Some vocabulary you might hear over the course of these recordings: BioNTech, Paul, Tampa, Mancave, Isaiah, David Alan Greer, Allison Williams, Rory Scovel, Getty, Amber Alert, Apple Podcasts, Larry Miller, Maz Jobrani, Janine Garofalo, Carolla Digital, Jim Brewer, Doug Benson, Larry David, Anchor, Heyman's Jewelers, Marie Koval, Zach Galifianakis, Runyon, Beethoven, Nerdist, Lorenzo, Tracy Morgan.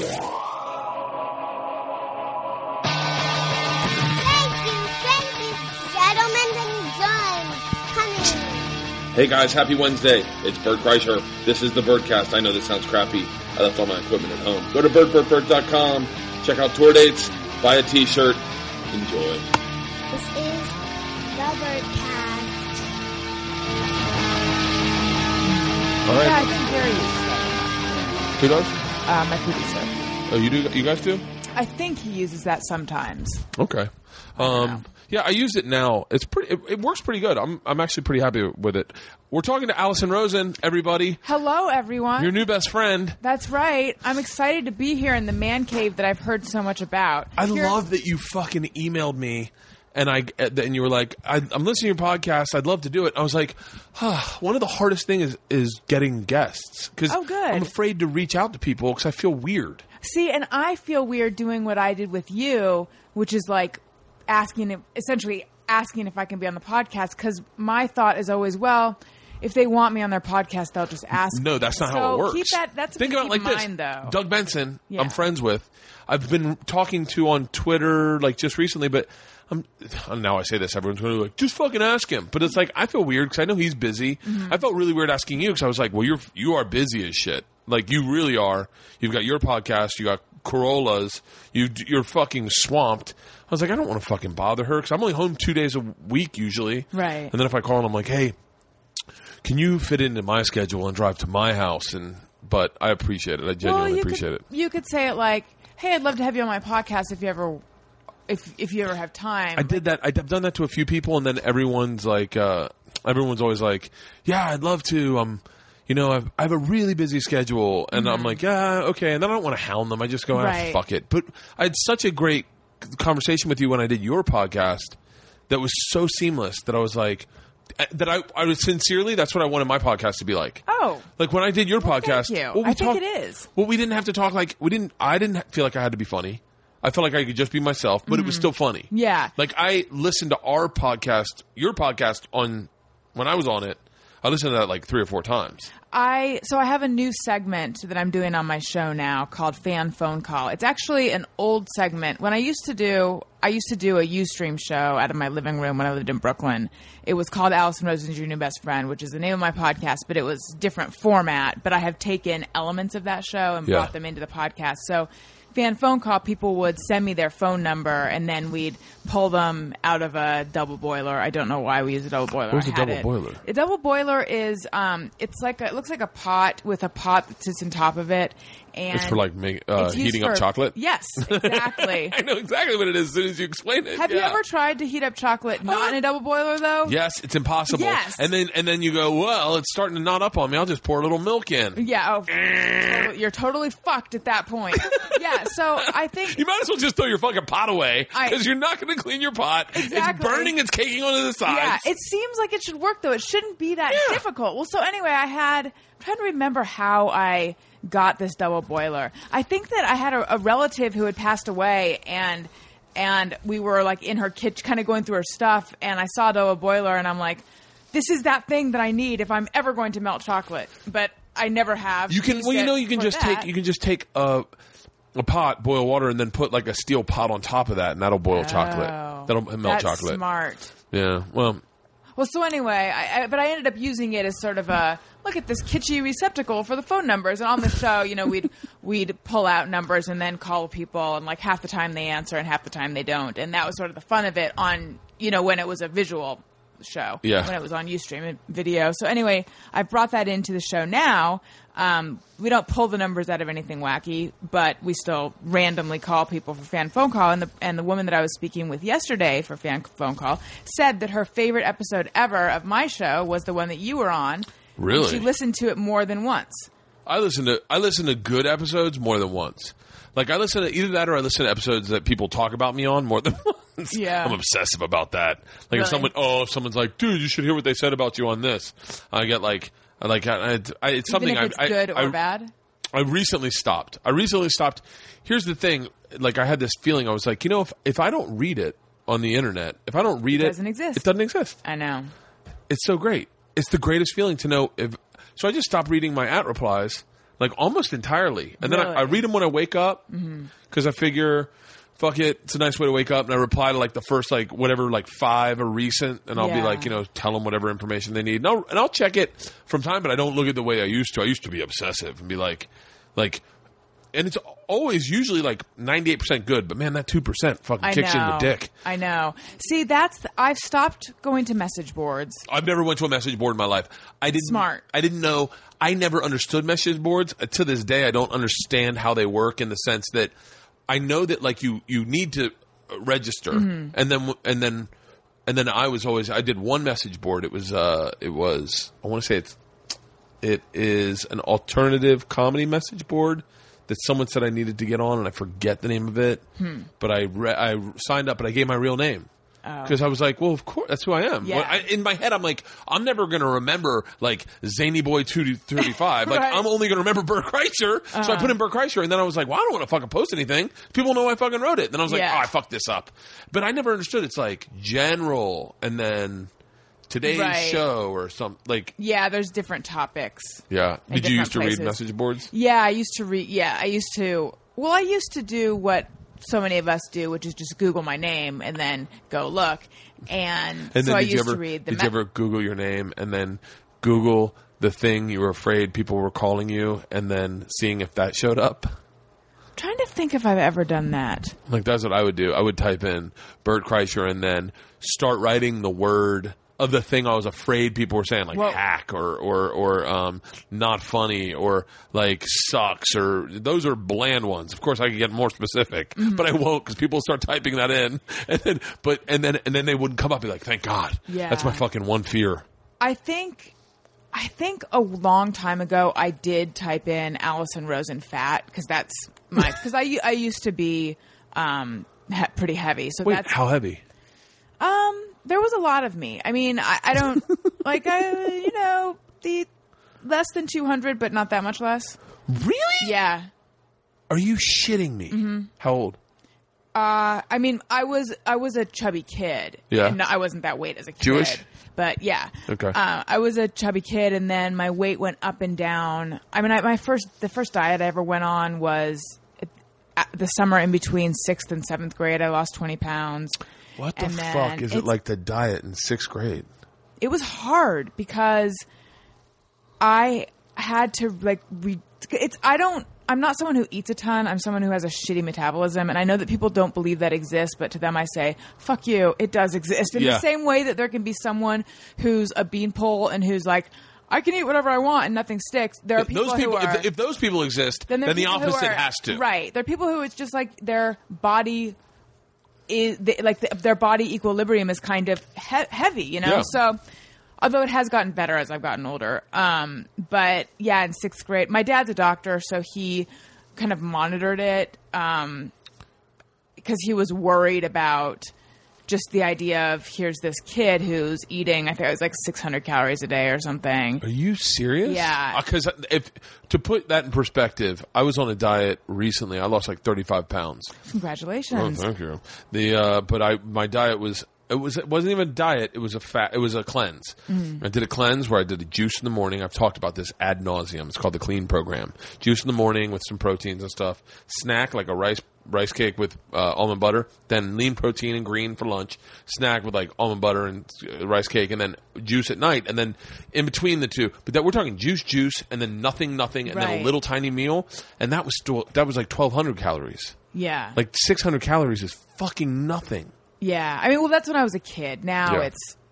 Thank you, gentlemen and guns, coming. Hey guys, happy Wednesday. It's Bert Kreischer. This is the Birdcast. I know this sounds crappy. I left all my equipment at home. Go to birdbird.com. Check out tour dates. Buy a t-shirt. Enjoy. This is the Birdcast. All right. Yeah, I think Gary uses it. Who does? My producer. Oh, you do? You guys do? I think he uses that sometimes. Okay. Yeah, I use it now. It's pretty. It works pretty good. I'm actually pretty happy with it. We're talking to Alison Rosen, everybody. Hello, everyone. Your new best friend. That's right. I'm excited to be here in the man cave that I've heard so much about. I love that you fucking emailed me, and you were like, "I'm listening to your podcast. I'd love to do it." I was like, "One of the hardest things is getting guests because I'm afraid to reach out to people because I feel weird." See, and I feel weird doing what I did with you, which is like. Essentially asking if I can be on the podcast because my thought is always, well, if they want me on their podcast, they'll just ask. No, that's not how it works. Think about it like this, though. Doug Benson, yeah. I'm friends with. I've been talking to on Twitter like just recently, but now I say this, everyone's going to be like, just fucking ask him. But it's like I feel weird because I know he's busy. Mm-hmm. I felt really weird asking you because I was like, well, you are busy as shit. Like you really are. You've got your podcast. You got Carollas. You're fucking swamped. I was like, I don't want to fucking bother her because I'm only home 2 days a week usually. Right. And then if I call and I'm like, hey, can you fit into my schedule and drive to my house? But I appreciate it. I genuinely appreciate it. You could say it like, hey, I'd love to have you on my podcast if you ever have time. I did that. I've done that to a few people, and then everyone's like, everyone's always like, yeah, I'd love to. You know, I have a really busy schedule, and mm-hmm. I'm like, yeah, okay. And then I don't want to hound them. I just go, right. Fuck it. But I had such a great conversation with you when I did your podcast that was so seamless that I was like that I was sincerely that's what I wanted my podcast to be like. Oh, like when I did your podcast, thank you. We didn't have to talk like I didn't feel like I had to be funny. I felt like I could just be myself, but it was still funny. Yeah, like I listened to your podcast on when I was on it. I listened to that like 3 or 4 times. So I have a new segment that I'm doing on my show now called Fan Phone Call. It's actually an old segment. When I used to do a Ustream show out of my living room when I lived in Brooklyn. It was called Alison Rosen is Your New Best Friend, which is the name of my podcast, but it was different format. But I have taken elements of that show and brought them into the podcast. So Fan Phone Call, people would send me their phone number, and then we'd pull them out of a double boiler. I don't know why we use a double boiler. What's a double boiler? A double boiler is it looks like a pot with a pot that sits on top of it. And it's for like heating up chocolate? Yes, exactly. I know exactly what it is as soon as you explain it. Have you ever tried to heat up chocolate not in a double boiler though? Yes, it's impossible. Yes. And then you go, well, it's starting to knot up on me. I'll just pour a little milk in. Yeah. Oh, you're totally fucked at that point. Yeah, so I think... You might as well just throw your fucking pot away because you're not going to clean your pot. Exactly. It's burning. It's caking onto the sides. Yeah, it seems like it should work though. It shouldn't be that difficult. Well, so anyway, I'm trying to remember how I... got this double boiler. I think that I had a relative who had passed away and we were like in her kitchen kind of going through her stuff and I saw a double boiler and I'm like, this is that thing that I need if I'm ever going to melt chocolate. But I never have. You can just take a pot, boil water, and then put like a steel pot on top of that and that'll boil chocolate. That'll melt chocolate. Smart. Yeah. Well, so anyway, I ended up using it as sort of a look at this kitschy receptacle for the phone numbers. And on the show, you know, we'd pull out numbers and then call people, and like half the time they answer and half the time they don't. And that was sort of the fun of it on, you know, when it was a visual show, when it was on Ustream and video. So anyway, I brought that into the show now. We don't pull the numbers out of anything wacky, but we still randomly call people for Fan Phone Call. And the woman that I was speaking with yesterday for Fan Phone Call said that her favorite episode ever of my show was the one that you were on. Really? She listened to it more than once. I listen to good episodes more than once. Like I listen to either that or I listen to episodes that people talk about me on more than once. Yeah. I'm obsessive about that. Like really? If someone's like, dude, you should hear what they said about you on this. I get like. It's something even if it's good or bad? I recently stopped. Here's the thing. Like I had this feeling. I was like, you know, if I don't read it on the internet, it doesn't exist. I know. It's so great. It's the greatest feeling to know. So I just stopped reading my @ replies Like, almost entirely. And then I read them when I wake up, because I figure, fuck it, it's a nice way to wake up. And I reply to, like, the first, like, whatever, like, five or recent. And I'll be like, you know, tell them whatever information they need. And I'll check it from time, but I don't look at the way I used to. I used to be obsessive and be like, and it's always usually like 98% good, but man, that 2% fucking kicks in the dick. I know. See, I've stopped going to message boards. I've never went to a message board in my life. I didn't know. I never understood message boards. To this day, I don't understand how they work, in the sense that I know that, like, you need to register, and then I did one message board. It is an alternative comedy message board that someone said I needed to get on, and I forget the name of it. But I signed up, and I gave my real name, because I was like, well, of course, that's who I am. Yeah. Well, in my head, I'm like, I'm never going to remember, like, Zany Boy 235. Like, right. I'm only going to remember Bert Kreischer. Uh-huh. So I put in Bert Kreischer, and then I was like, well, I don't want to fucking post anything. People know I fucking wrote it. And then I was like, oh, I fucked this up. But I never understood. It's like general, and then today's show or something. Like, yeah, there's different topics. Yeah. Did you used to read message boards? Yeah, I used to read. Yeah, I used to. Well, I used to do what so many of us do, which is just Google my name and then go look. And so I used to read. Did you ever Google your name and then Google the thing you were afraid people were calling you, and then seeing if that showed up? I'm trying to think if I've ever done that. Like, that's what I would do. I would type in Bert Kreischer and then start writing the word of the thing I was afraid people were saying, like, hack or not funny, or like sucks, or those are bland ones. Of course, I could get more specific, but I won't, because people start typing that in, and then they wouldn't come up and be like, thank God, that's my fucking one fear. I think a long time ago I did type in Alison Rosen fat, because that's my, because I used to be pretty heavy. So how heavy? There was a lot of me. I mean, I don't like, you know, the less than 200, but not that much less. Really? Yeah. Are you shitting me? Mm-hmm. How old? I mean, I was a chubby kid. Yeah. And I wasn't that weight as a kid. Jewish? But yeah. Okay. I was a chubby kid, and then my weight went up and down. I mean, the first diet I ever went on was the summer in between 6th and 7th grade. I lost 20 pounds. What the fuck is it like, the diet in 6th grade? It was hard, because I had to, like, I'm not someone who eats a ton. I'm someone who has a shitty metabolism. And I know that people don't believe that exists, but to them I say, fuck you, it does exist. In the same way that there can be someone who's a beanpole and who's like, I can eat whatever I want and nothing sticks. There are if those people exist, then the opposite has to. Right. There are people who, it's just like their body their body equilibrium is kind of heavy, you know? Yeah. So, although it has gotten better as I've gotten older. But yeah, in 6th grade, my dad's a doctor, so he kind of monitored it, because he was worried about just the idea of, here's this kid who's eating, I think it was like 600 calories a day or something. Are you serious? Yeah. Because to put that in perspective, I was on a diet recently. I lost like 35 pounds. Congratulations. Oh, thank you. My diet was, it wasn't even a diet. It was it was a cleanse. Mm-hmm. I did a cleanse where I did a juice in the morning. I've talked about this ad nauseum. It's called the Clean Program. Juice in the morning with some proteins and stuff. Snack, like a rice cake with almond butter, then lean protein and green for lunch, snack with like almond butter and rice cake, and then juice at night, and then in between the two. But that we're talking juice, and then nothing, and then a little tiny meal, and that was like 1,200 calories. Yeah. Like 600 calories is fucking nothing. Yeah. I mean, well, that's when I was a kid. Now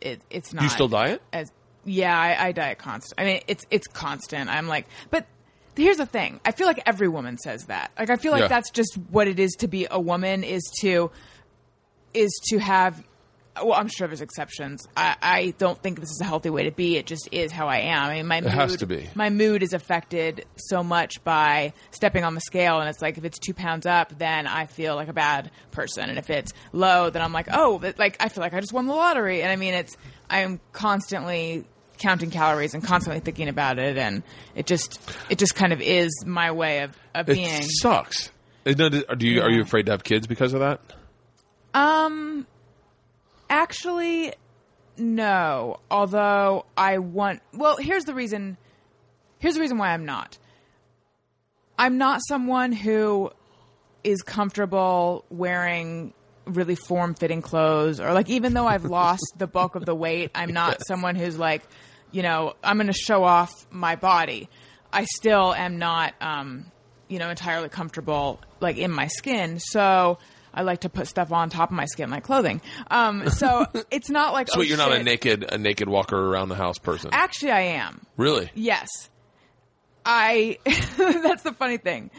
it's not. Do you still diet? I diet constant. I mean, it's constant. I'm like, but here's the thing. I feel like every woman says that. Like, I feel like that's just what it is to be a woman, is to have, well, I'm sure there's exceptions. I don't think this is a healthy way to be. It just is how I am. I mean, it has to be. My mood is affected so much by stepping on the scale. And it's like, if it's 2 pounds up, then I feel like a bad person. And if it's low, then I'm like, oh, like, I feel like I just won the lottery. And I mean, I'm constantly counting calories and constantly thinking about it, and it just kind of is my way of being. It sucks. Are you afraid to have kids because of that? Actually, no. Although here's the reason why I'm not. I'm not someone who is comfortable wearing really form-fitting clothes, or like, even though I've lost the bulk of the weight, I'm not someone who's like, you know, I'm going to show off my body. I still am not, you know, entirely comfortable like in my skin. So I like to put stuff on top of my skin, like clothing. So it's not like, so oh, you're shit. Not a naked walker around the house person. Actually, I am. Really? Yes. That's the funny thing.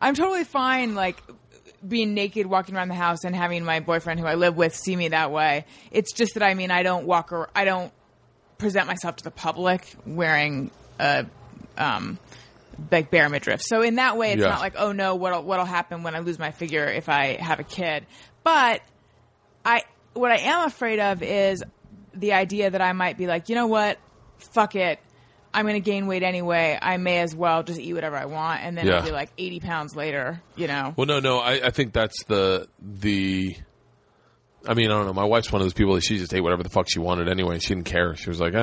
I'm totally fine, like, being naked, walking around the house, and having my boyfriend, who I live with, see me that way. It's just that, I mean, I don't present myself to the public wearing a like bare midriff. So in that way, it's not like, oh no, what'll happen when I lose my figure if I have a kid. But what I am afraid of is the idea that I might be like, you know what, fuck it. I'm going to gain weight anyway. I may as well just eat whatever I want. And then it'll be like 80 pounds later, you know? Well, no. I think that's the, I mean, I don't know. My wife's one of those people that she just ate whatever the fuck she wanted anyway. She didn't care. She was like,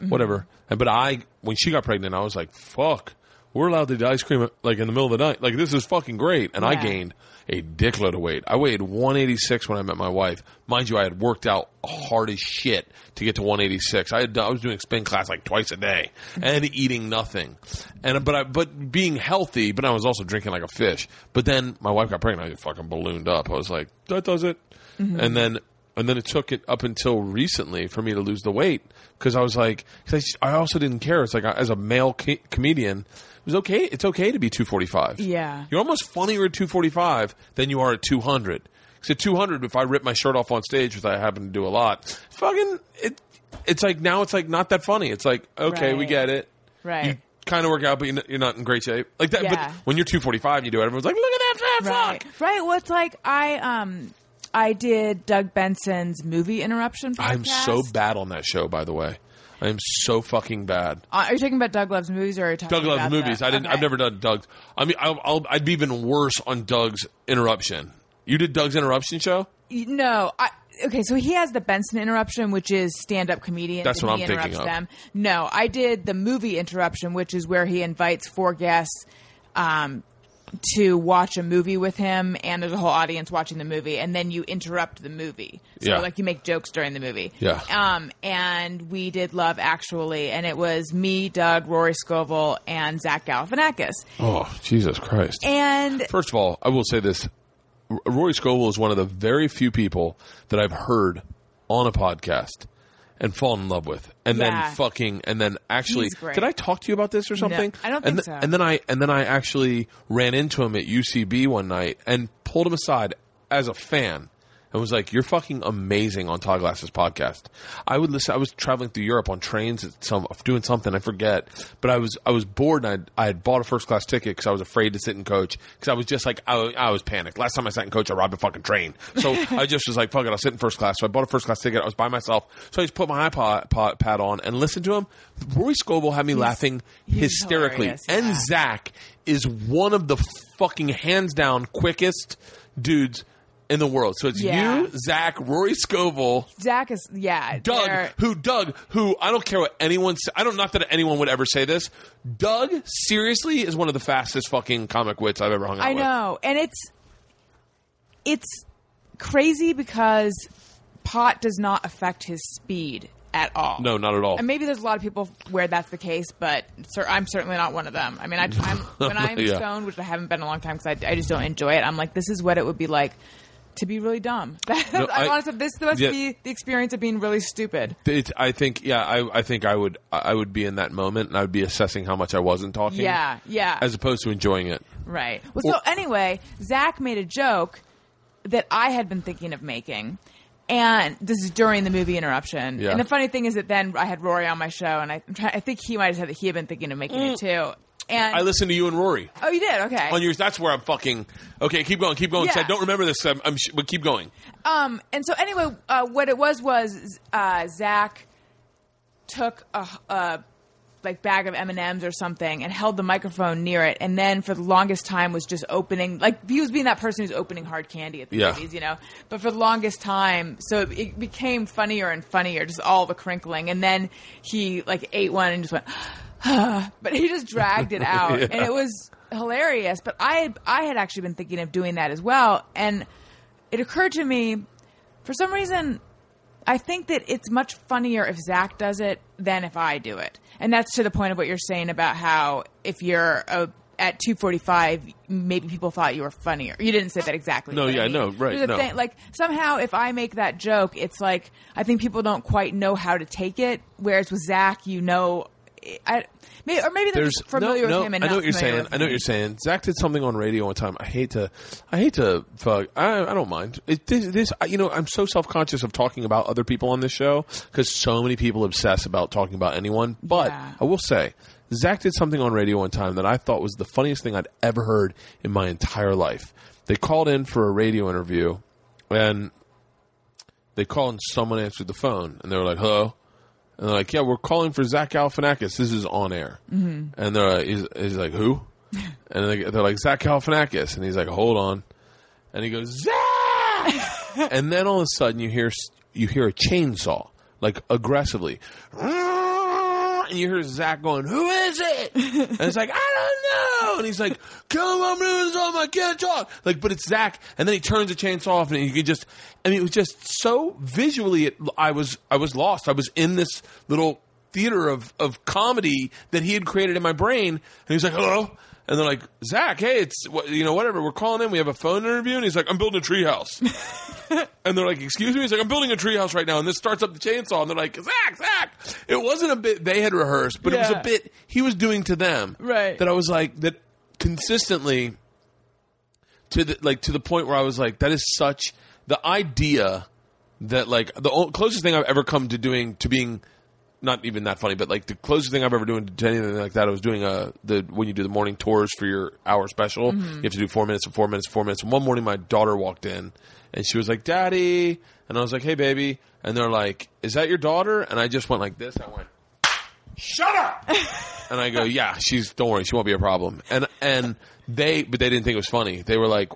whatever. But when she got pregnant, I was like, fuck, we're allowed to eat ice cream like in the middle of the night. Like, this is fucking great. And I gained a dickload of weight. I weighed 186 when I met my wife. Mind you, I had worked out hard as shit to get to 186. I was doing spin class like twice a day and eating nothing. But being healthy, but I was also drinking like a fish. But then my wife got pregnant. I just fucking ballooned up. I was like, that does it. Mm-hmm. And then it took it up until recently for me to lose the weight, because I was like, cause I also didn't care. It's like, as a male comedian, it was okay. It's okay to be 245. Yeah, you're almost funnier at 245 than you are at 200. Because at 200, if I rip my shirt off on stage, which I happen to do a lot, fucking it's like, now it's like not that funny. It's like, okay, we get it. Right. You kind of work out, but you're not in great shape like that. Yeah. But when you're 245, you do it. Everyone's like, look at that fat fuck. Right. Well, it's like I did Doug Benson's movie interruption podcast. I'm so bad on that show, by the way. I am so fucking bad. Are you talking about Doug Loves Movies, or are you talking about Doug Loves Movies? That? I've never done Doug's. I mean, I'd be even worse on Doug's interruption. You did Doug's interruption show? No. Okay, so he has the Benson interruption, which is stand-up comedians. That's what I'm thinking of. No, I did the movie interruption, which is where he invites four guests to watch a movie with him, and there's a whole audience watching the movie, and then you interrupt the movie. So like, you make jokes during the movie. Yeah. And we did Love Actually, and it was me, Doug, Rory Scovel, and Zach Galifianakis. Oh, Jesus Christ. And first of all, I will say this. Rory Scovel is one of the very few people that I've heard on a podcast and fallen in love with. And then actually, did I talk to you about this or something? No, I don't think so. And then I actually ran into him at UCB one night and pulled him aside as a fan and was like, you're fucking amazing on Todd Glass's podcast. I would listen. I was traveling through Europe on trains doing something, I forget, but I was bored, and I had bought a first class ticket because I was afraid to sit in coach, because I was just like, I was panicked. Last time I sat in coach, I robbed a fucking train. So I just was like, fuck it, I'll sit in first class. So I bought a first class ticket. I was by myself. So I just put my iPod pad on and listened to him. Rory Scovel had me laughing hysterically. And Zach is one of the fucking hands down quickest dudes in the world. So it's you, Zach, Rory Scovel. Zach is, Doug, who I don't care what anyone says. Not that anyone would ever say this. Doug, seriously, is one of the fastest fucking comic wits I've ever hung out with. I know. And it's crazy because pot does not affect his speed at all. No, not at all. And maybe there's a lot of people where that's the case, but I'm certainly not one of them. I mean, when I'm stoned, which I haven't been in a long time because I just don't enjoy it, I'm like, this is what it would be like to be really dumb. This must be the experience of being really stupid. I think I would be in that moment, and I would be assessing how much I wasn't talking. Yeah, yeah. As opposed to enjoying it. Right. Well, so anyway, Zach made a joke that I had been thinking of making, and this is during the movie interruption. Yeah. And the funny thing is that then I had Rory on my show, and I think he might have said that he had been thinking of making it too. And I listened to you and Rory. Oh, you did? Okay. On yours, that's where I'm fucking... Okay, keep going. Yeah. I don't remember this, but keep going. And so anyway, what it was Zach took a bag of M&Ms or something and held the microphone near it, and then for the longest time was just opening... Like, he was being that person who's opening hard candy at the movies, you know? But for the longest time... So it became funnier and funnier, just all the crinkling. And then he, ate one and just went... But he just dragged it out, and it was hilarious. But I had actually been thinking of doing that as well. And it occurred to me, for some reason, I think that it's much funnier if Zach does it than if I do it. And that's to the point of what you're saying about how if you're at 2:45, maybe people thought you were funnier. You didn't say that exactly. No, yeah, I know, right. No. Thing, like, somehow if I make that joke, it's like I think people don't quite know how to take it, whereas with Zach, you know – maybe they're just familiar with him and not familiar with him. I know what you're saying. Zach did something on radio one time. I hate to fuck. I don't mind. I'm so self-conscious of talking about other people on this show because so many people obsess about talking about anyone. But yeah. I will say, Zach did something on radio one time that I thought was the funniest thing I'd ever heard in my entire life. They called in for a radio interview, and they called and someone answered the phone, and they were like, hello? And they're like, yeah, we're calling for Zach Galifianakis. This is on air. Mm-hmm. And they're like, he's like, who? And they're like, Zach Galifianakis. And he's like, hold on. And he goes, Zach! And then all of a sudden you hear a chainsaw, like aggressively. And you hear Zach going, who is it? And it's like, I don't know. And he's like, come on, I can't talk. Like, but it's Zach. And then he turns the chainsaw off, and it was just so visually, I was lost. I was in this little theater of comedy that he had created in my brain. And he was like, hello? And they're like, Zach, hey, it's, whatever. We're calling in. We have a phone interview. And he's like, I'm building a treehouse. And they're like, excuse me? He's like, I'm building a treehouse right now. And this starts up the chainsaw. And they're like, Zach. It wasn't a bit they had rehearsed, but It was a bit he was doing to them. Right. That I was like, that consistently to the point where I was like, that is such the idea that like the closest thing I've ever come to doing, to being not even that funny, but like the closest thing I've ever done to anything like that, I was doing when you do the morning tours for your hour special, mm-hmm. You have to do 4 minutes and 4 minutes and 4 minutes. And one morning my daughter walked in and she was like, Daddy. And I was like, hey, baby. And they're like, is that your daughter? And I just went like this. I went, shut up. And I go, yeah, don't worry. She won't be a problem. And but they didn't think it was funny. They were like,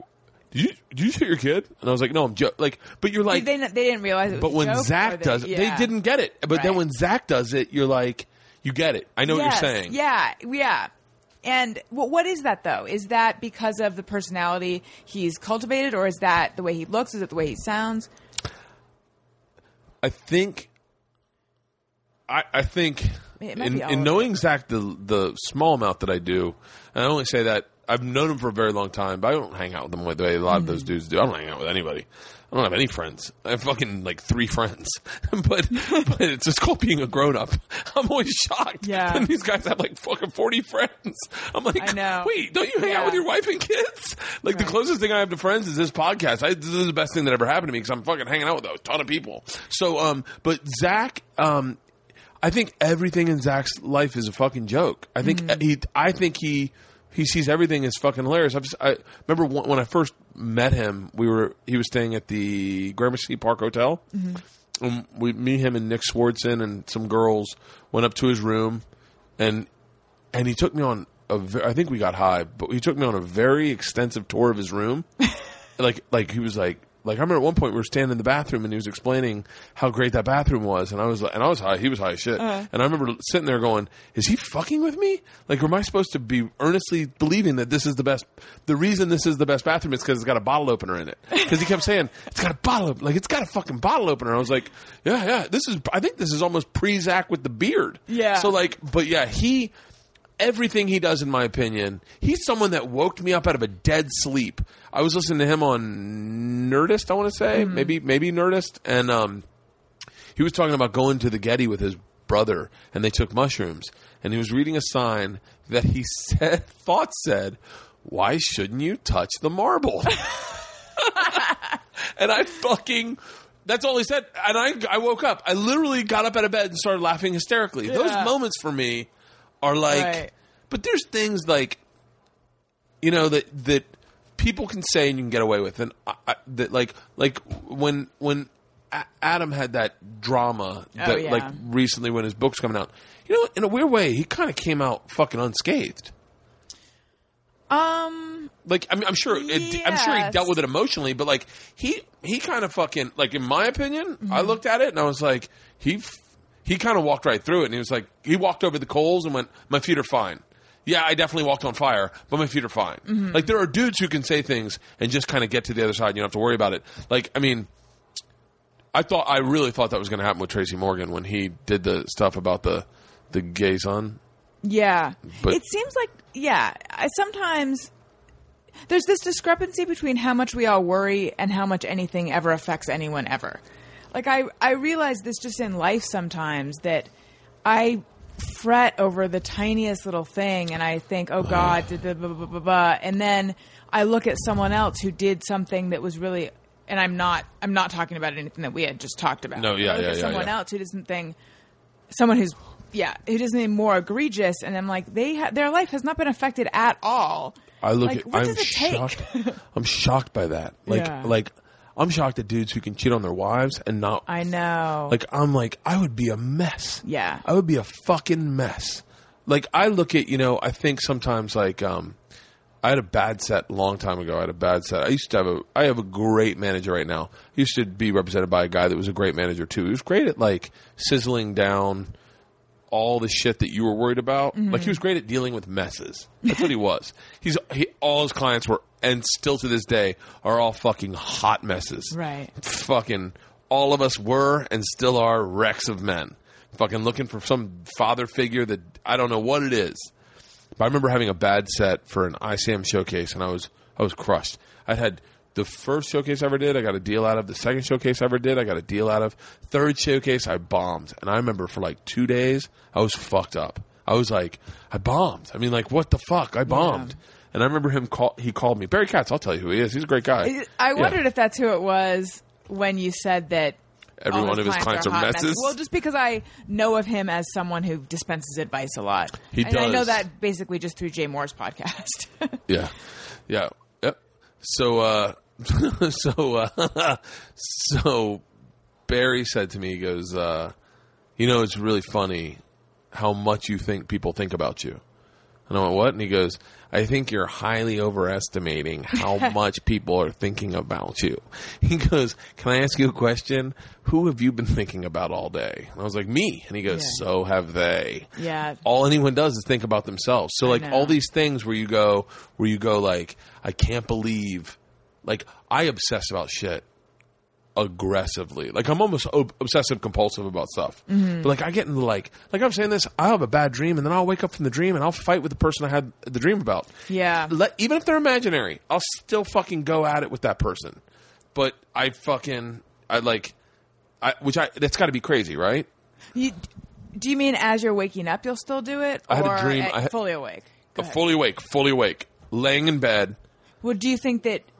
Did you shoot your kid? And I was like, no, I'm like, but you're like, they didn't realize it was. But when Zach does it, they didn't get it. But then when Zach does it, you're like, you get it. I know what you're saying. Yeah, yeah. And what is that though? Is that because of the personality he's cultivated, or is that the way he looks? Is it the way he sounds? I think, in knowing Zach the small amount that I do, and I only say that. I've known him for a very long time, but I don't hang out with him the way a lot of those dudes do. I don't hang out with anybody. I don't have any friends. I have fucking like 3 friends. but it's just called being a grown-up. I'm always shocked when these guys have like fucking 40 friends. I'm like, wait, don't you hang out with your wife and kids? Like the closest thing I have to friends is this podcast. This is the best thing that ever happened to me because I'm fucking hanging out with a ton of people. So, but Zach, I think everything in Zach's life is a fucking joke. I think he sees everything as fucking hilarious. I remember when I first met him, he was staying at the Gramercy Park Hotel. Mm-hmm. Me, him, and Nick Swardson and some girls went up to his room, and he took me on I think we got high, but he took me on a very extensive tour of his room. like he was like I remember at one point we were standing in the bathroom and he was explaining how great that bathroom was, and I was high, he was high as shit. Uh-huh. And I remember sitting there going, is he fucking with me? Like, am I supposed to be earnestly believing that this is the reason this is the best bathroom is because it's got a bottle opener in it? Because he kept saying, it's got a fucking bottle opener. And I was like, yeah, I think this is almost pre-Zach with the beard. Yeah. So like, but yeah, everything he does, in my opinion, he's someone that woke me up out of a dead sleep. I was listening to him on Nerdist, I want to say, maybe Nerdist, and he was talking about going to the Getty with his brother, and they took mushrooms, and he was reading a sign that he said, "Why shouldn't you touch the marble?" And I fucking. That's all he said, and I woke up. I literally got up out of bed and started laughing hysterically. Yeah. Those moments for me. Are like, But there's things like, that people can say and you can get away with, and when Adam had that drama that recently when his book's coming out, in a weird way he kind of came out fucking unscathed. I'm sure. I'm sure he dealt with it emotionally, but like he kind of fucking like, in my opinion, I looked at it and I was like, he kind of walked right through it, and he was like, he walked over the coals and went, my feet are fine. yeah, I definitely walked on fire, but my feet are fine. Mm-hmm. Like, there are dudes who can say things and just kind of get to the other side and you don't have to worry about it. Like, I mean, I really thought that was going to happen with Tracy Morgan when he did the stuff about the gay son. Yeah. But it seems like, yeah, I sometimes... There's this discrepancy between how much we all worry and how much anything ever affects anyone ever. Like, I realize this just in life sometimes, that I fret over the tiniest little thing and I think, oh, God, blah, blah, blah, blah, blah. And then I look at someone else who did something that was really – and I'm not talking about anything that we had just talked about. No, yeah, I look at someone else who does something – someone who's – yeah, who does something more egregious, and I'm like, their life has not been affected at all. I look like, at what does it take? I'm shocked by that. Like, yeah. Like, I'm shocked at dudes who can cheat on their wives and not. I know. Like, I'm like, I would be a mess. Yeah. I would be a fucking mess. Like, I look at, you know, I think sometimes, like, I had a bad set a long time ago. I have a great manager right now. I used to be represented by a guy that was a great manager too. He was great at, like, sizzling down all the shit that you were worried about. Mm-hmm. Like, he was great at dealing with messes. That's what he was. All his clients were, and still to this day, are all fucking hot messes. Right. Fucking all of us were and still are wrecks of men. Fucking looking for some father figure that I don't know what it is. But I remember having a bad set for an ISAM showcase, and I was crushed. I'd had the first showcase I ever did, I got a deal out of. The second showcase I ever did, I got a deal out of. Third showcase, I bombed. And I remember for like 2 days, I was fucked up. I was like, I bombed. I mean, like, what the fuck? I bombed. Yeah. And I remember he called me. Barry Katz, I'll tell you who he is. He's a great guy. I wondered if that's who it was when you said that every one of his clients are messes. Well, just because I know of him as someone who dispenses advice a lot. He does. I know that basically just through Jay Moore's podcast. Yeah. Yeah. Yep. So, so Barry said to me, he goes, you know, it's really funny how much you think people think about you. And I went, what? And he goes, I think you're highly overestimating how much people are thinking about you. He goes, can I ask you a question? Who have you been thinking about all day? And I was like, me. And he goes, so have they. Yeah. All anyone does is think about themselves. So, like, all these things where you go like, I can't believe. Like, I obsess about shit aggressively. Like, I'm almost obsessive-compulsive about stuff. Mm-hmm. But, like, I get into, like I'm saying this, I'll have a bad dream, and then I'll wake up from the dream, and I'll fight with the person I had the dream about. Yeah. Even if they're imaginary, I'll still fucking go at it with that person. But that's got to be crazy, right? Do you mean as you're waking up, you'll still do it? I had a dream. Fully awake? Fully awake. Laying in bed. Well, do you think that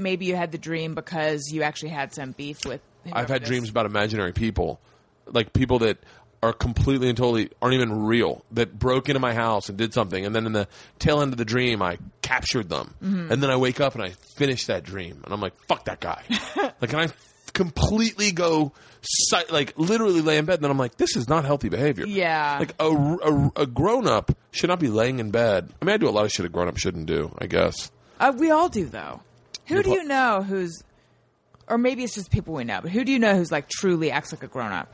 maybe you had the dream because you actually had some beef with whoever? I've had dreams about imaginary people, like people that are completely and totally aren't even real, that broke into my house and did something. And then in the tail end of the dream, I captured them. Mm-hmm. And then I wake up and I finish that dream. And I'm like, fuck that guy. Like, and I completely go, like, literally lay in bed. And then I'm like, this is not healthy behavior. Yeah. Like, a grown-up should not be laying in bed. I mean, I do a lot of shit a grown-up shouldn't do, I guess. We all do, though. Who do you know who's – or maybe it's just people we know, but who do you know who's, like, truly acts like a grown-up?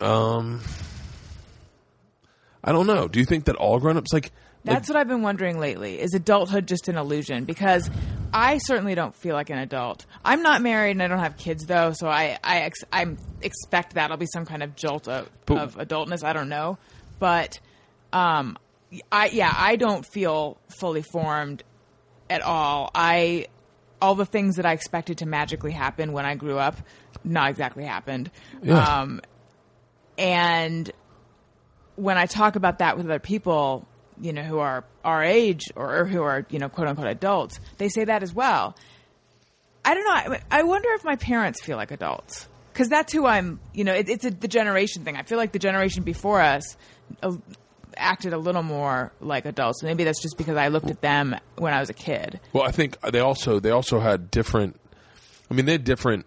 I don't know. Do you think that all grown-ups, like – That's what I've been wondering lately. Is adulthood just an illusion? Because I certainly don't feel like an adult. I'm not married and I don't have kids, though, so I expect that'll be some kind of jolt of adultness. I don't know. But I don't feel fully formed at all. All the things that I expected to magically happen when I grew up, not exactly happened. Yeah. And when I talk about that with other people, you know, who are our age or who are, you know, quote unquote adults, they say that as well. I don't know. I wonder if my parents feel like adults, because that's who I'm, you know, it's the generation thing. I feel like the generation before us acted a little more like adults. Maybe that's just because I looked at them when I was a kid. Well, I think they also had different. I mean, they had different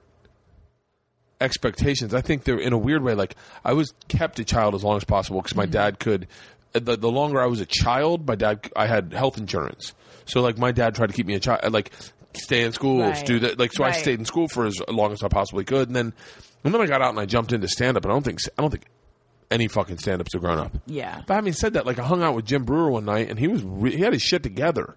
expectations. I think they're in a weird way. Like, I was kept a child as long as possible because my dad could. The longer I was a child, I had health insurance. So, like, my dad tried to keep me a child. Like, stay in school, do that. Like, so I stayed in school for as long as I possibly could, and then I got out and I jumped into stand up, and I don't think any fucking stand-ups are grown up. Yeah. But having said that, like, I hung out with Jim Brewer one night, and he was he had his shit together.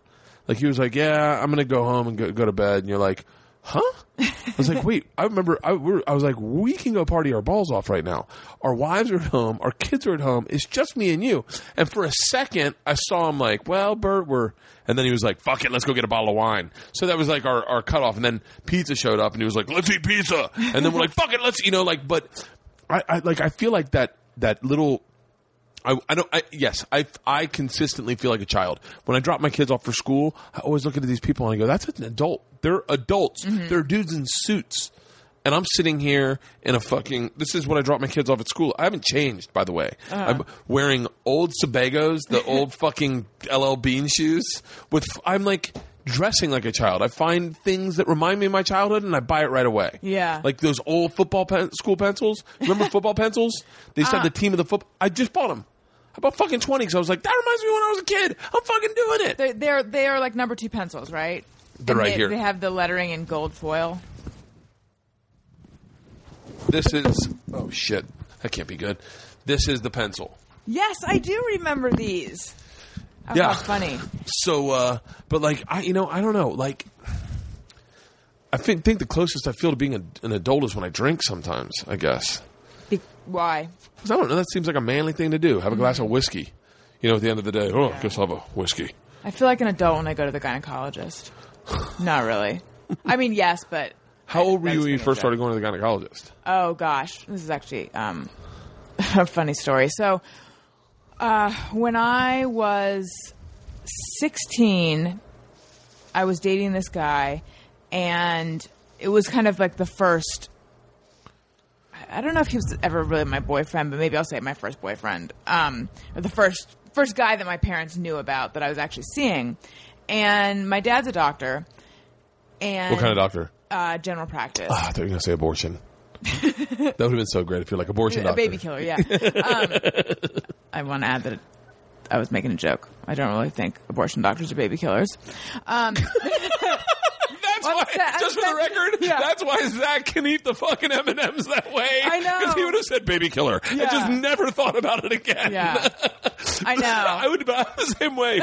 Like, he was like, yeah, I'm going to go home and go to bed. And you're like, huh? I was like, wait, I remember, I was like, we can go party our balls off right now. Our wives are at home. Our kids are at home. It's just me and you. And for a second, I saw him like, well, Bert, we're, and then he was like, fuck it, let's go get a bottle of wine. So that was like our cutoff. And then pizza showed up, and he was like, let's eat pizza. And then we're like, fuck it, let's, you know, like, but I like, I feel like that little, I consistently feel like a child. When I drop my kids off for school, I always look at these people and I go, that's an adult. They're adults. Mm-hmm. They're dudes in suits. And I'm sitting here in a fucking – this is when I drop my kids off at school. I haven't changed, by the way. Uh-huh. I'm wearing old Sebagos, the old fucking LL Bean shoes. With I'm like – dressing like a child. I find things that remind me of my childhood and I buy it right away. Yeah. Like those old school pencils. Remember football pencils? They used to have the team of the football. I just bought them. I bought fucking 20 because I was like, that reminds me when I was a kid. I'm fucking doing it. They are like number 2 pencils, right? They're right here. They have the lettering in gold foil. This is... Oh, shit. That can't be good. This is the pencil. Yes, I do remember these. Oh, yeah, that's funny. So, but like, I don't know. Like, I think the closest I feel to being an adult is when I drink sometimes, I guess. Why? Because I don't know. That seems like a manly thing to do. Have a glass of whiskey. You know, at the end of the day, I guess I'll have a whiskey. I feel like an adult when I go to the gynecologist. Not really. I mean, yes, but. How old were you when you first started going to the gynecologist? Oh, gosh. This is actually a funny story. So. When I was 16, I was dating this guy, and it was kind of like the first – I don't know if he was ever really my boyfriend, but maybe I'll say my first boyfriend, or the first guy that my parents knew about that I was actually seeing. And my dad's a doctor. And what kind of doctor? General practice. I thought you were going to say abortion. That would have been so great if you're like abortion doctor. A baby killer, yeah. I want to add that I was making a joke. I don't really think abortion doctors are baby killers. That's why Zach can eat the fucking M&Ms that way. I know. Because he would have said baby killer and just never thought about it again. Yeah. I know. I would have been the same way.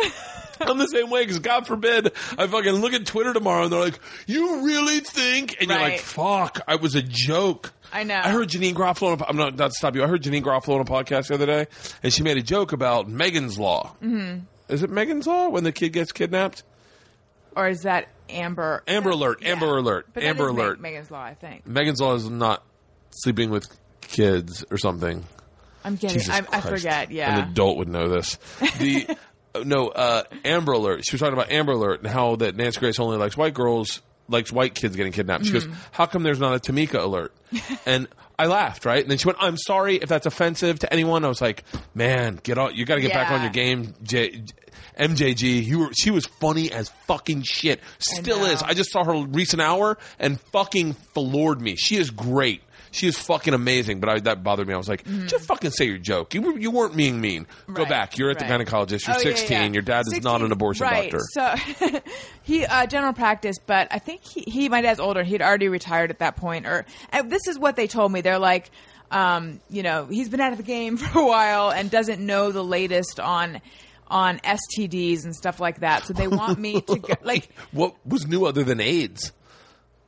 I'm the same way because God forbid I fucking look at Twitter tomorrow and they're like, you really think? And you're like, fuck, I was a joke. I know. I heard Janine Garofalo I heard Janine Garofalo on a podcast the other day and she made a joke about Megan's Law. Mm-hmm. Is it Megan's Law when the kid gets kidnapped? Or is that Amber? Amber Alert. But Amber Alert. Megan's Law, I think. Megan's Law is not sleeping with kids or something. I'm getting it. I forget, yeah. An adult would know this. Amber Alert. She was talking about Amber Alert and how that Nancy Grace only likes white kids getting kidnapped. She goes, how come there's not a Tamika alert? And I laughed, right? And then she went, I'm sorry if that's offensive to anyone. I was like, man, you got to get back on your game, MJG. She was funny as fucking shit. Still is. I just saw her recent hour and fucking floored me. She is great. She is fucking amazing, but that bothered me. I was like, just fucking say your joke. You weren't being mean. Right, go back. You're at the gynecologist. You're 16. Yeah, yeah. Your dad is not an abortion doctor. So he general practice, but I think he my dad's older. He'd already retired at that point. Or this is what they told me. They're like, he's been out of the game for a while and doesn't know the latest on STDs and stuff like that. So they want me to go, like, what was new other than AIDS?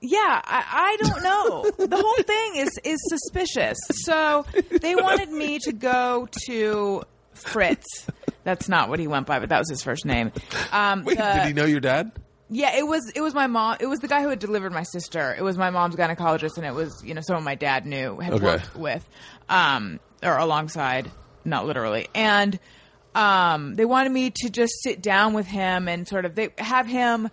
Yeah, I don't know. The whole thing is suspicious. So they wanted me to go to Fritz. That's not what he went by, but that was his first name. Wait, did he know your dad? Yeah, it was my mom. It was the guy who had delivered my sister. It was my mom's gynecologist, and it was someone my dad knew had worked with, or alongside, not literally, and they wanted me to just sit down with him and sort of have him.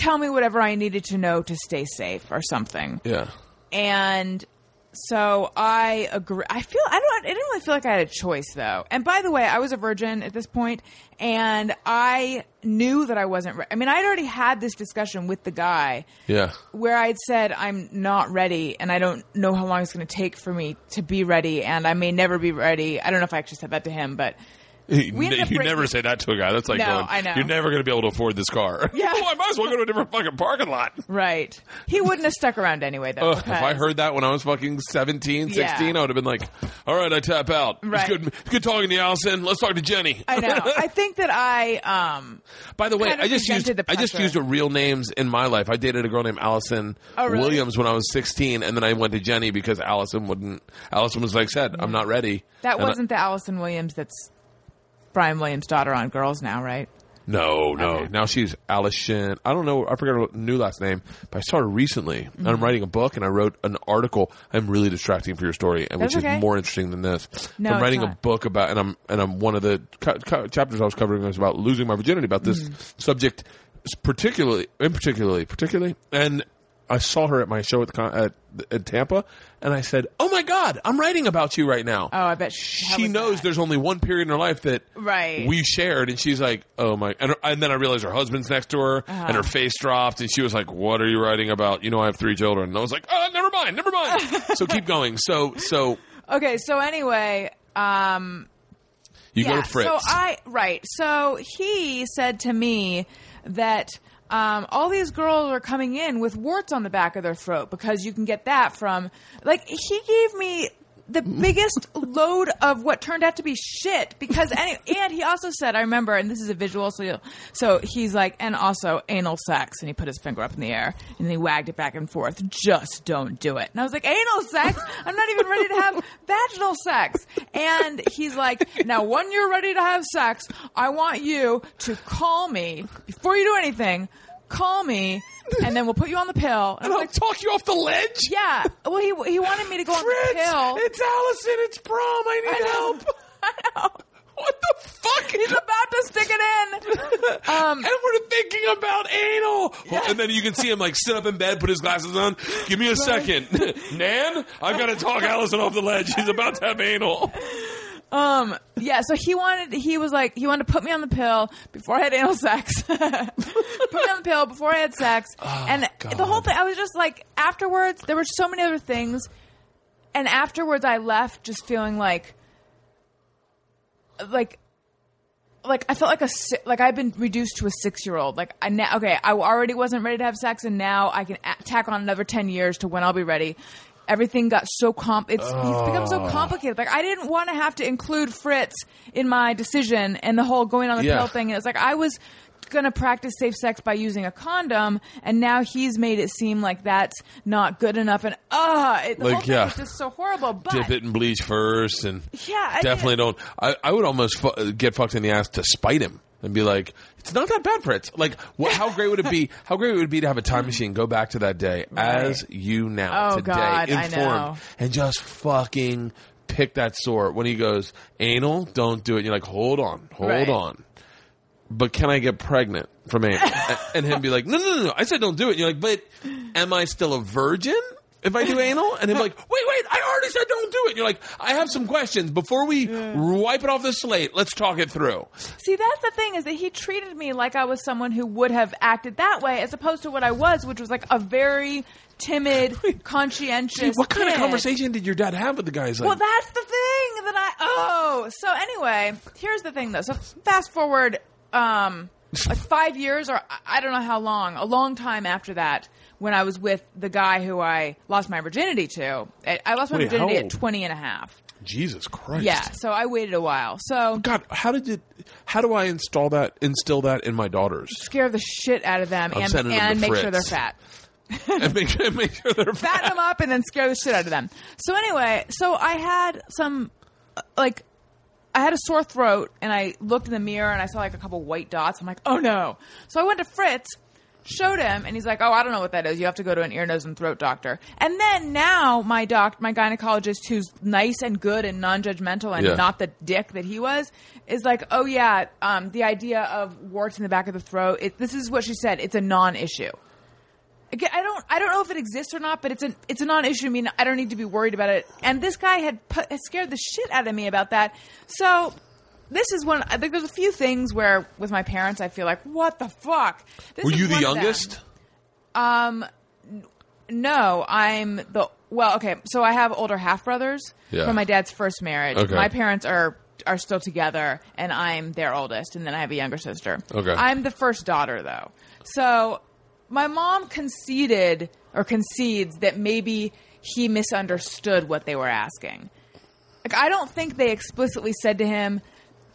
Tell me whatever I needed to know to stay safe or something. Yeah. And so I agree. I didn't really feel like I had a choice though. And by the way, I was a virgin at this point and I knew that I wasn't ready. I mean, I'd already had this discussion with the guy. Yeah. Where I'd said, I'm not ready and I don't know how long it's going to take for me to be ready and I may never be ready. I don't know if I actually said that to him, but You never say that to a guy. That's like, no, I know. You're never going to be able to afford this car. Yeah. Oh, I might as well go to a different fucking parking lot. Right. He wouldn't have stuck around anyway, though. If I heard that when I was fucking 17, 16, I would have been like, all right, I tap out. Right. It's good talking to you, Allison. Let's talk to Jenny. I know. I think that I by the way, I just used real names in my life. I dated a girl named Allison Williams when I was 16, and then I went to Jenny because Allison was like, said, I'm not ready. That wasn't the Allison Williams that's Brian Williams' daughter on Girls now, right? No. Okay. Now she's Alison. I don't know. I forgot her new last name, but I started recently. Mm-hmm. I'm writing a book, and I wrote an article. I'm really distracting for your story, and which is more interesting than this. No, I'm writing a book about, and I'm one of the chapters I was covering was about losing my virginity, about this subject, particularly. And I saw her at my show at Tampa, and I said, "Oh my God, I'm writing about you right now." Oh, I bet she knows that? There's only one period in her life that we shared, and she's like, "Oh my!" And then I realized her husband's next to her, and her face dropped, and she was like, "What are you writing about? You know, I have 3 children." And I was like, "Oh, never mind." So keep going. So okay. So anyway, you go to Fritz. So he said to me that. All these girls are coming in with warts on the back of their throat because you can get that from, like, he gave me the biggest load of what turned out to be shit because, and he also said, I remember, and this is a visual, so he's like, and also anal sex, and he put his finger up in the air and he wagged it back and forth. Just don't do it. And I was like, anal sex? I'm not even ready to have vaginal sex. And he's like, now when you're ready to have sex, I want you to call me before you do anything. Call me, and then we'll put you on the pill. And I'll talk you off the ledge? Yeah. Well, he wanted me to go on the pill. It's Allison. It's prom. I need help. I know. What the fuck? He's about to stick it in. And we're thinking about anal. Yeah. And then you can see him like sit up in bed, put his glasses on. Give me a second. Nan, I've got to talk Allison off the ledge. He's about to have anal. Yeah, so he wanted to put me on the pill before I had anal sex. Put me on the pill before I had sex. Oh, and God. The whole thing, I was just like, afterwards, there were so many other things. And afterwards I left just feeling like I felt like I'd been reduced to a 6-year-old. Like I already wasn't ready to have sex, and now I can tack on another 10 years to when I'll be ready. Everything got so It's become so complicated. Like I didn't want to have to include Fritz in my decision and the whole going on the pill thing. It was like I was going to practice safe sex by using a condom, and now he's made it seem like that's not good enough. And the whole thing is just so horrible. But dip it in bleach first, and definitely don't. I would almost get fucked in the ass to spite him. And be like, it's not that bad, Fritz. Like, how great would it be? How great would it be to have a time machine, go back to that day as you now today, God, informed, and just fucking pick that sore when he goes anal. Don't do it. And you're like, hold on. But can I get pregnant from anal? And him be like, no. I said don't do it. And you're like, but am I still a virgin? If I do anal, and they're like, wait, I already said don't do it. And you're like, I have some questions. Before we wipe it off the slate, let's talk it through. See, that's the thing, is that he treated me like I was someone who would have acted that way, as opposed to what I was, which was like a very timid, conscientious kid. What kind of conversation did your dad have with the guys? Like, well, that's the thing that so anyway, here's the thing, though. So fast forward like 5 years, or I don't know how long, a long time after that, when I was with the guy who I lost my virginity to. I lost my virginity at 20 and a half. Jesus Christ. Yeah, so I waited a while. So God, how do I instill that in my daughters? Scare the shit out of them and make sure they're fat. And make sure they're fat. Fatten them up and then scare the shit out of them. So anyway, I had some, like, I had a sore throat, and I looked in the mirror and I saw like a couple white dots. I'm like, oh no. So I went to Fritz, showed him, and he's like, oh, I don't know what that is. You have to go to an ear, nose, and throat doctor. And then now my gynecologist, who's nice and good and non-judgmental and not the dick that he was, is like, oh yeah, the idea of warts in the back of the throat, this is what she said, it's a non-issue. Again, I don't know if it exists or not, but it's a non-issue. I mean, I don't need to be worried about it. And this guy had scared the shit out of me about that. So this is one. I think there's a few things where with my parents, I feel like, what the fuck? Were you the youngest? No, I'm the. Well, okay. So I have older half brothers from my dad's first marriage. Okay. My parents are are still together, and I'm their oldest, and then I have a younger sister. Okay. I'm the first daughter, though. So my mom concedes that maybe he misunderstood what they were asking. Like, I don't think they explicitly said to him,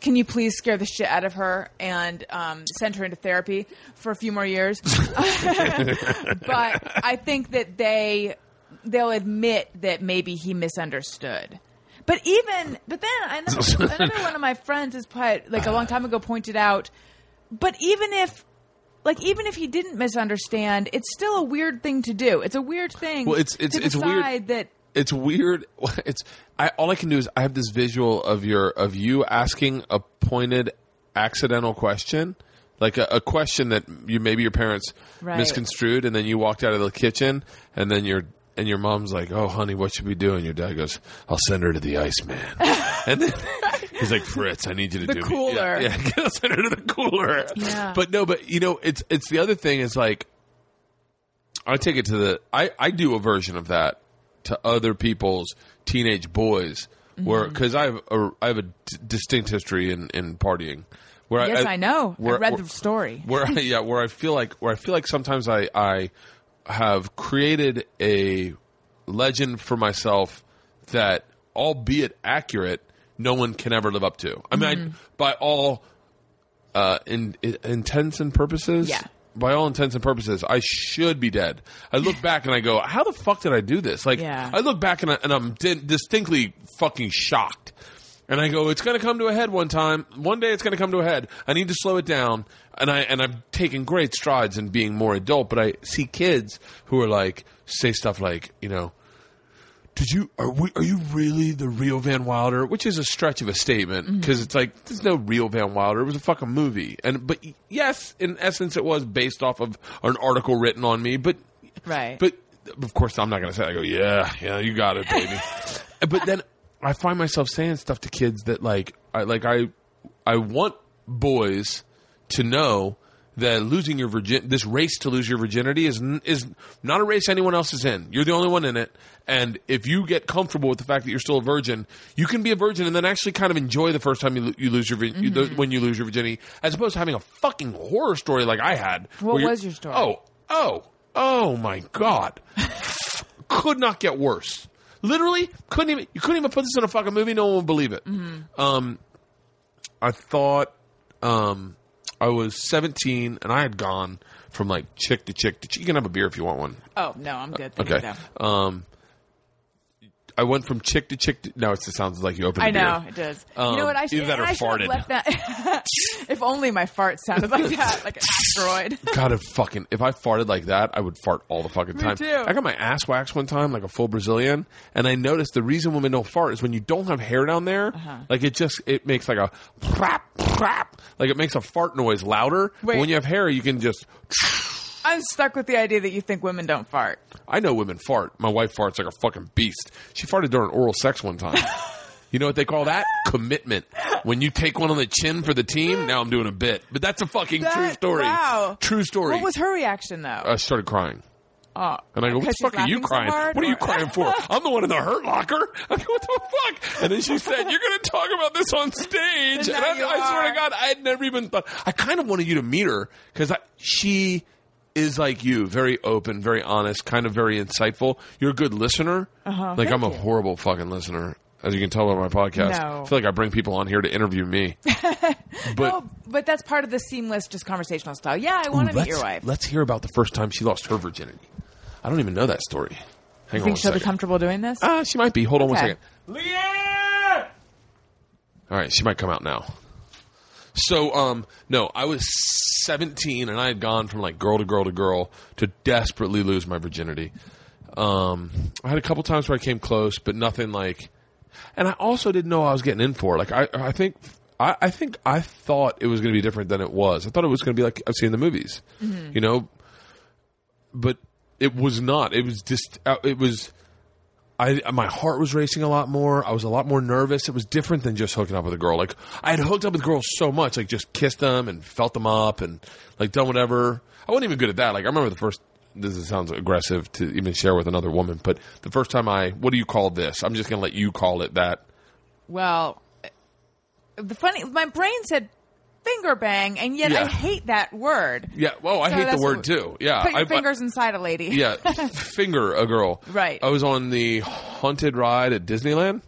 can you please scare the shit out of her and send her into therapy for a few more years? But I think that they'll admit that maybe he misunderstood. But then another one of my friends is probably, like, a long time ago pointed out, but even if he didn't misunderstand, it's still a weird thing to do. It's a weird thing. Well, it's weird that. It's weird. All I can do is I have this visual of you asking a pointed, accidental question, like a question that maybe your parents misconstrued, and then you walked out of the kitchen, and then your mom's like, "Oh, honey, what should we do?" And your dad goes, "I'll send her to the Iceman." And then he's like, "Fritz, I need you to do the cooler." Me. Yeah, I'll send her to the cooler. Yeah. But no, it's the other thing is, like, I take it to the I do a version of that to other people's teenage boys, where, because I have a distinct history in partying. Where I know. Where, I read the story. Where I feel like sometimes I have created a legend for myself that, albeit accurate, no one can ever live up to. I mean, by all intents and purposes. Yeah. By all intents and purposes, I should be dead. I look back and I go, how the fuck did I do this? Like, yeah. I look back and I'm distinctly fucking shocked. And I go, it's going to come to a head one time. One day it's going to come to a head. I need to slow it down. And I've taken great strides in being more adult. But I see kids who are like, say stuff like, you know, are you really the real Van Wilder? Which is a stretch of a statement, because it's like, there's no real Van Wilder. It was a fucking movie. But yes, in essence, it was based off of an article written on me. But of course, I'm not going to say it. I go, yeah, you got it, baby. But then I find myself saying stuff to kids that, like, I want boys to know that losing your this race to lose your virginity is not a race anyone else is in. You're the only one in it. And if you get comfortable with the fact that you're still a virgin, you can be a virgin and then actually kind of enjoy the first time when you lose your virginity, as opposed to having a fucking horror story like I had. What was your story? Oh my God. Could not get worse. Literally, you couldn't even put this in a fucking movie. No one would believe it. I thought, I was 17, and I had gone from, like, chick to chick to chick. You can have a beer if you want one. Oh, no, I'm good. Okay. I went from chick to chick to – now it sounds like you opened a beer. I know, it does. You know what? I should have left that – if only my fart sounded like that, like an asteroid. God, if I farted like that, I would fart all the fucking time. Me too. I got my ass waxed one time, like a full Brazilian, and I noticed the reason women don't fart is when you don't have hair down there, like, it makes like a prap, prap. Like, it makes a fart noise louder. Wait. But when you have hair, you can just – I'm stuck with the idea that you think women don't fart. I know women fart. My wife farts like a fucking beast. She farted during oral sex one time. You know what they call that? Commitment. When you take one on the chin for the team, now I'm doing a bit. But that's a fucking true story. Wow. True story. What was her reaction, though? I started crying. Oh, and I go, what the fuck are you crying? What are you crying for? I'm the one in the Hurt Locker. I mean, what the fuck? And then she said, you're going to talk about this on stage. And I swear to God, I had never even thought. I kind of wanted you to meet her because she is like you, very open, very honest, kind of very insightful. You're a good listener. Like, I'm a horrible fucking listener, as you can tell on my podcast. No. I feel like I bring people on here to interview me. But that's part of the seamless, just conversational style. Yeah, I want to meet your wife. Let's hear about the first time she lost her virginity. I don't even know that story. Hang on. You think she'll be comfortable doing this? She might be. Hold on 1 second. Leanne! All right, she might come out now. So, no, I was 17 and I had gone from, like, girl to girl to girl to desperately lose my virginity. I had a couple times where I came close, but nothing like, and I also didn't know what I was getting in for. Like, I think I thought it was going to be different than it was. I thought it was going to be like I've seen in the movies, you know, but it was not. It was just, my heart was racing a lot more. I was a lot more nervous. It was different than just hooking up with a girl. Like, I had hooked up with girls so much, like, just kissed them and felt them up and, like, done whatever. I wasn't even good at that. Like, I remember the first – this sounds aggressive to even share with another woman, but the first time what do you call this? I'm just going to let you call it that. Well, my brain said finger bang, and yet I hate that word. Yeah. Well, I hate the word too. Yeah. Put your fingers inside a lady. Yeah. Finger a girl. Right. I was on the haunted ride at Disneyland.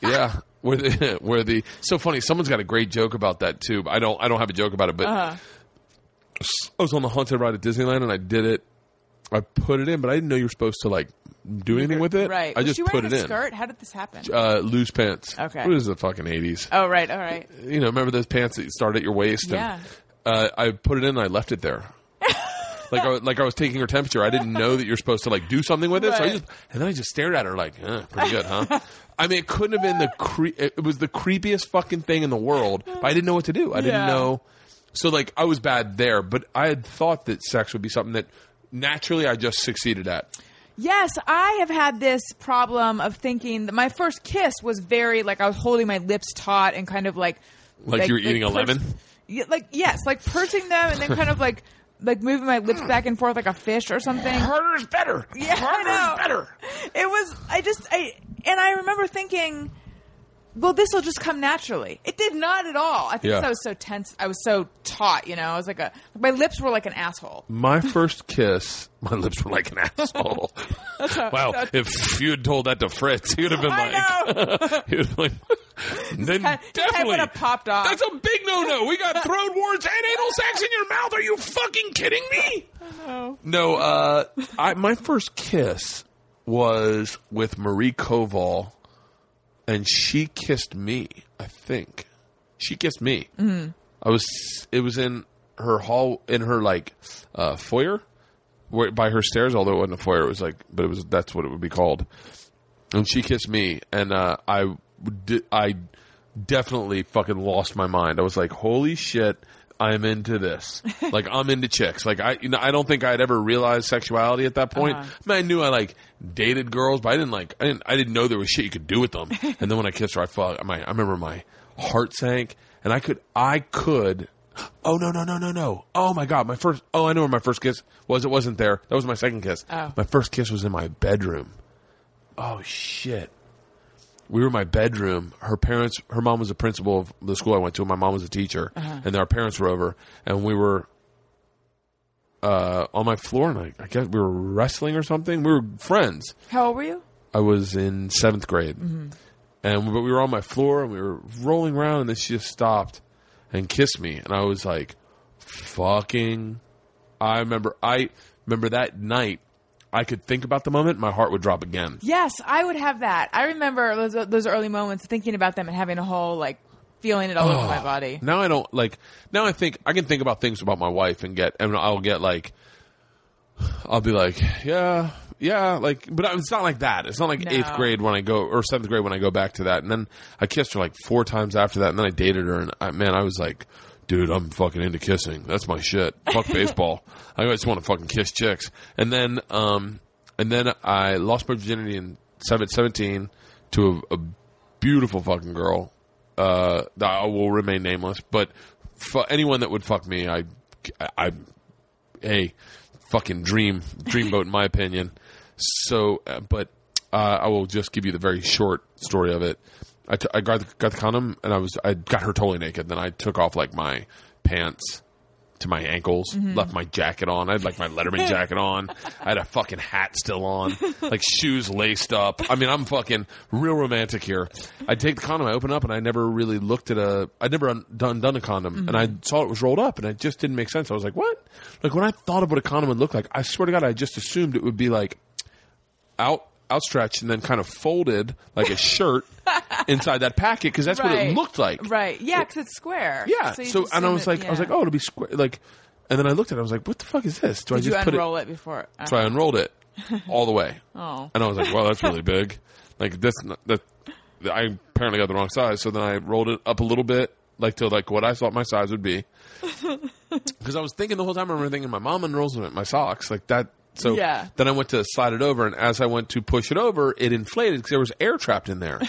Yeah. Where the so funny. Someone's got a great joke about that too. I don't have a joke about it, but I was on the haunted ride at Disneyland, and I did it. I put it in, but I didn't know you were supposed to do anything with it. Right. I just put it in. Skirt? How did this happen? Loose pants. Okay. What is the fucking 80s? Oh, right. All right. You know, remember those pants that start at your waist? Yeah. And, I put it in and I left it there. I was taking her temperature. I didn't know that you're supposed to do something with it. Right. So I just stared at her pretty good, huh? I mean, it couldn't have been it was the creepiest fucking thing in the world. But I didn't know what to do. I didn't know. So I was bad there, but I had thought that sex would be something that naturally I just succeeded at. Yes, I have had this problem of thinking that my first kiss was very I was holding my lips taut and kind of you were eating a lemon? Pursing them and then kind of moving my lips back and forth like a fish or something. Harder is better. Yeah, harder is better. It was I remember thinking, well, this will just come naturally. It did not at all. I think I was so tense. I was so taut, you know. I was my lips were like an asshole. My first kiss, my lips were like an asshole. Wow, if you had told that to Fritz, he would have been he would have been then definitely would have popped off. That's a big no-no. We got throat warts and anal sex in your mouth. Are you fucking kidding me? I know. No, my first kiss was with Marie Koval. And she kissed me, I think. She kissed me. Mm-hmm. It was in her hall, in her foyer, where, by her stairs. Although it wasn't a foyer, it was that's what it would be called. And she kissed me, and I definitely fucking lost my mind. I was like, holy shit, I'm into this. I'm into chicks. I don't think I'd ever realized sexuality at that point. Uh-huh. I mean, I knew I dated girls, but I didn't know there was shit you could do with them. And then when I kissed her, I remember my heart sank, and I could. Oh no! Oh my God, I know where my first kiss was. It wasn't there. That was my second kiss. Oh. My first kiss was in my bedroom. Oh shit. We were in my bedroom. Her mom was the principal of the school I went to. And my mom was a teacher, and our parents were over, and we were on my floor, and I guess we were wrestling or something. We were friends. How old were you? I was in 7th grade, but we were on my floor, and we were rolling around, and then she just stopped and kissed me, and I was like, "Fucking!" I remember that night. I could think about the moment, my heart would drop again. Yes, I would have that. I remember those early moments, thinking about them and having a whole feeling it all over my body. Now I don't Now I think I can think about things about my wife and I'll get I'll be yeah. But it's not like that. It's not like 8th grade when I go or 7th grade when I go back to that. And then I kissed her 4 times after that, and then I dated her, and I was like, dude, I'm fucking into kissing. That's my shit. Fuck baseball. I just want to fucking kiss chicks. And then I lost my virginity in 17 to a beautiful fucking girl that I will remain nameless. But anyone that would fuck me, I fucking dreamboat in my opinion. So, I will just give you the very short story of it. I got the condom, and I got her totally naked. Then I took off my pants to my ankles, left my jacket on. I had my Letterman jacket on. I had a fucking hat still on, shoes laced up. I mean, I'm fucking real romantic here. I take the condom, I open up, and I never really looked at I'd never done a condom, and I saw it was rolled up, and it just didn't make sense. I was like, what? When I thought of what a condom would look like, I swear to God, I just assumed it would be outstretched and then kind of folded like a shirt inside that packet, because that's what it looked like. Right. Yeah, because it's square. Yeah. So and I was like, oh, it'll be square. And then I looked at it. I was like, what the fuck is this? Do I just put it? Unroll it before. So I unrolled it all the way. Oh. And I was like, wow, that's really big. I apparently got the wrong size. So then I rolled it up a little bit, to what I thought my size would be. Because I was thinking the whole time. I remember thinking, my mom unrolls my socks. That So then I went to slide it over, and as I went to push it over, it inflated because there was air trapped in there.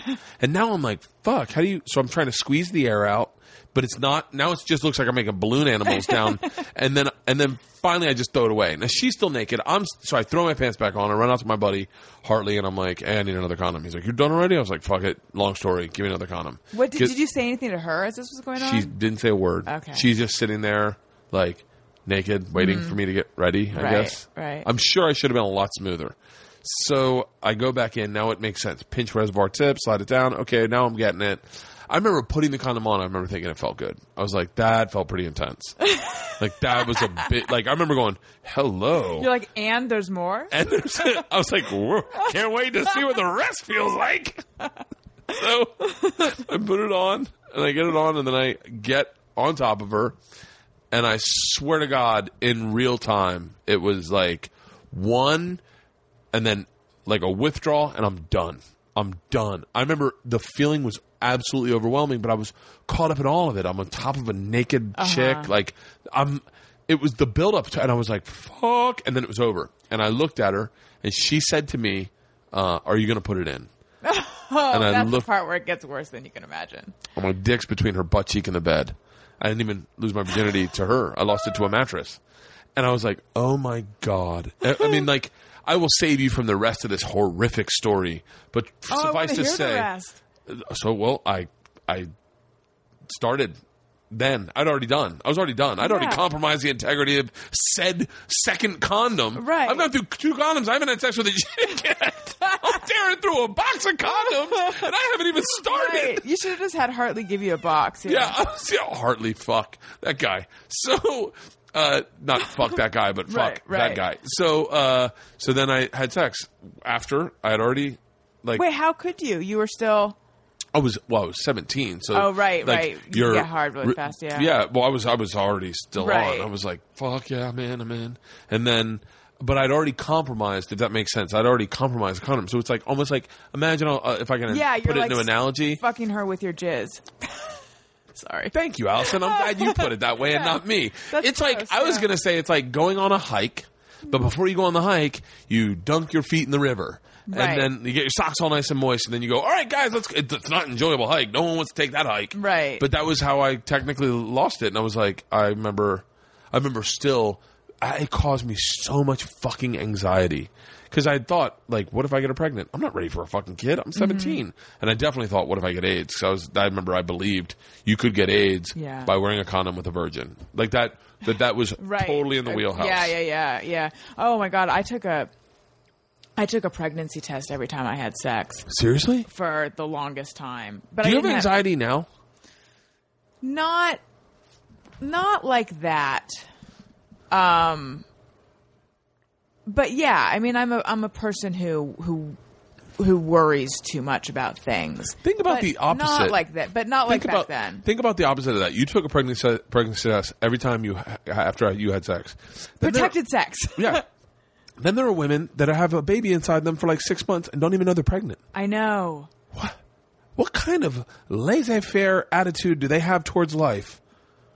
And now I'm like, fuck, how do you – so I'm trying to squeeze the air out, but it's not – now it just looks like I'm making balloon animals down. and then finally I just throw it away. Now she's still naked. So I throw my pants back on. I run out to my buddy Hartley, and I'm like, hey, I need another condom. He's like, you're done already? I was like, fuck it. Long story. Give me another condom. What did you say anything to her as this was going on? She didn't say a word. Okay. She's just sitting there like – naked, waiting for me to get ready, I guess. Right. I'm sure I should have been a lot smoother. So I go back in. Now it makes sense. Pinch reservoir tip, slide it down. Okay, now I'm getting it. I remember putting the condom on. I remember thinking it felt good. I was like, that felt pretty intense. Like, that was a bit. Like, I remember going, hello. You're like, and there's more? And there's. I was like, whoa, can't wait to see what the rest feels like. So I put it on, and I get it on, and then I get on top of her. And I swear to God, in real time, it was like one and then like a withdrawal, and I'm done. I remember the feeling was absolutely overwhelming, but I was caught up in all of it. I'm on top of a naked chick. Like, it was the buildup, and I was like, fuck. And then it was over. And I looked at her, and she said to me, are you going to put it in? And that's the part where it gets worse than you can imagine. My dick's between her butt cheek and the bed. I didn't even lose my virginity to her. I lost it to a mattress. And I was like, oh, my God. I mean, like, I will save you from the rest of this horrific story. But suffice to say – so, well, I started then. I was already done. I'd already compromised the integrity of said second condom. Right. I've gone through two condoms. I haven't had sex with a chick yet. I'm tearing through a box of condoms, and I haven't even started. Right. You should have just had Hartley give you a box. Yeah, Hartley, fuck that guy. So, not fuck that guy, but fuck that guy. So, so then I had sex after I had already, like. Wait, how could you? You were still. I was 17, so you get hard really fast, well, I was already still on. I was like, fuck yeah, man, I'm in. And then, but I'd already compromised, if that makes sense. I'd already compromised the condom, so it's like almost like, imagine if I can put it into analogy. Fucking her with your jizz. Sorry. Thank you, Allison. I'm glad you put it that way and not me. That's it's gross, like, I was going to say, it's like going on a hike, but before you go on the hike, you dunk your feet in the river. Right. And then you get your socks all nice and moist, and then you go, all right, guys, let's. It's not an enjoyable hike. No one wants to take that hike. Right. But that was how I technically lost it. And I was like, I remember still, it caused me so much fucking anxiety. Because I thought, like, what if I get her pregnant? I'm not ready for a fucking kid. I'm 17. Mm-hmm. And I definitely thought, what if I get AIDS? Because I remember I believed you could get AIDS by wearing a condom with a virgin. Like, that was totally in the wheelhouse. Yeah. Oh, my God. I took a pregnancy test every time I had sex. Seriously? For the longest time. But do you have anxiety now? Not like that. But yeah, I mean, I'm a person who worries too much about things. Think about the opposite. Not like that, but not like back then. Think about the opposite of that. You took a pregnancy test every time after you had sex. Protected sex. Yeah. Then there are women that have a baby inside them for like 6 months and don't even know they're pregnant. I know. What kind of laissez-faire attitude do they have towards life?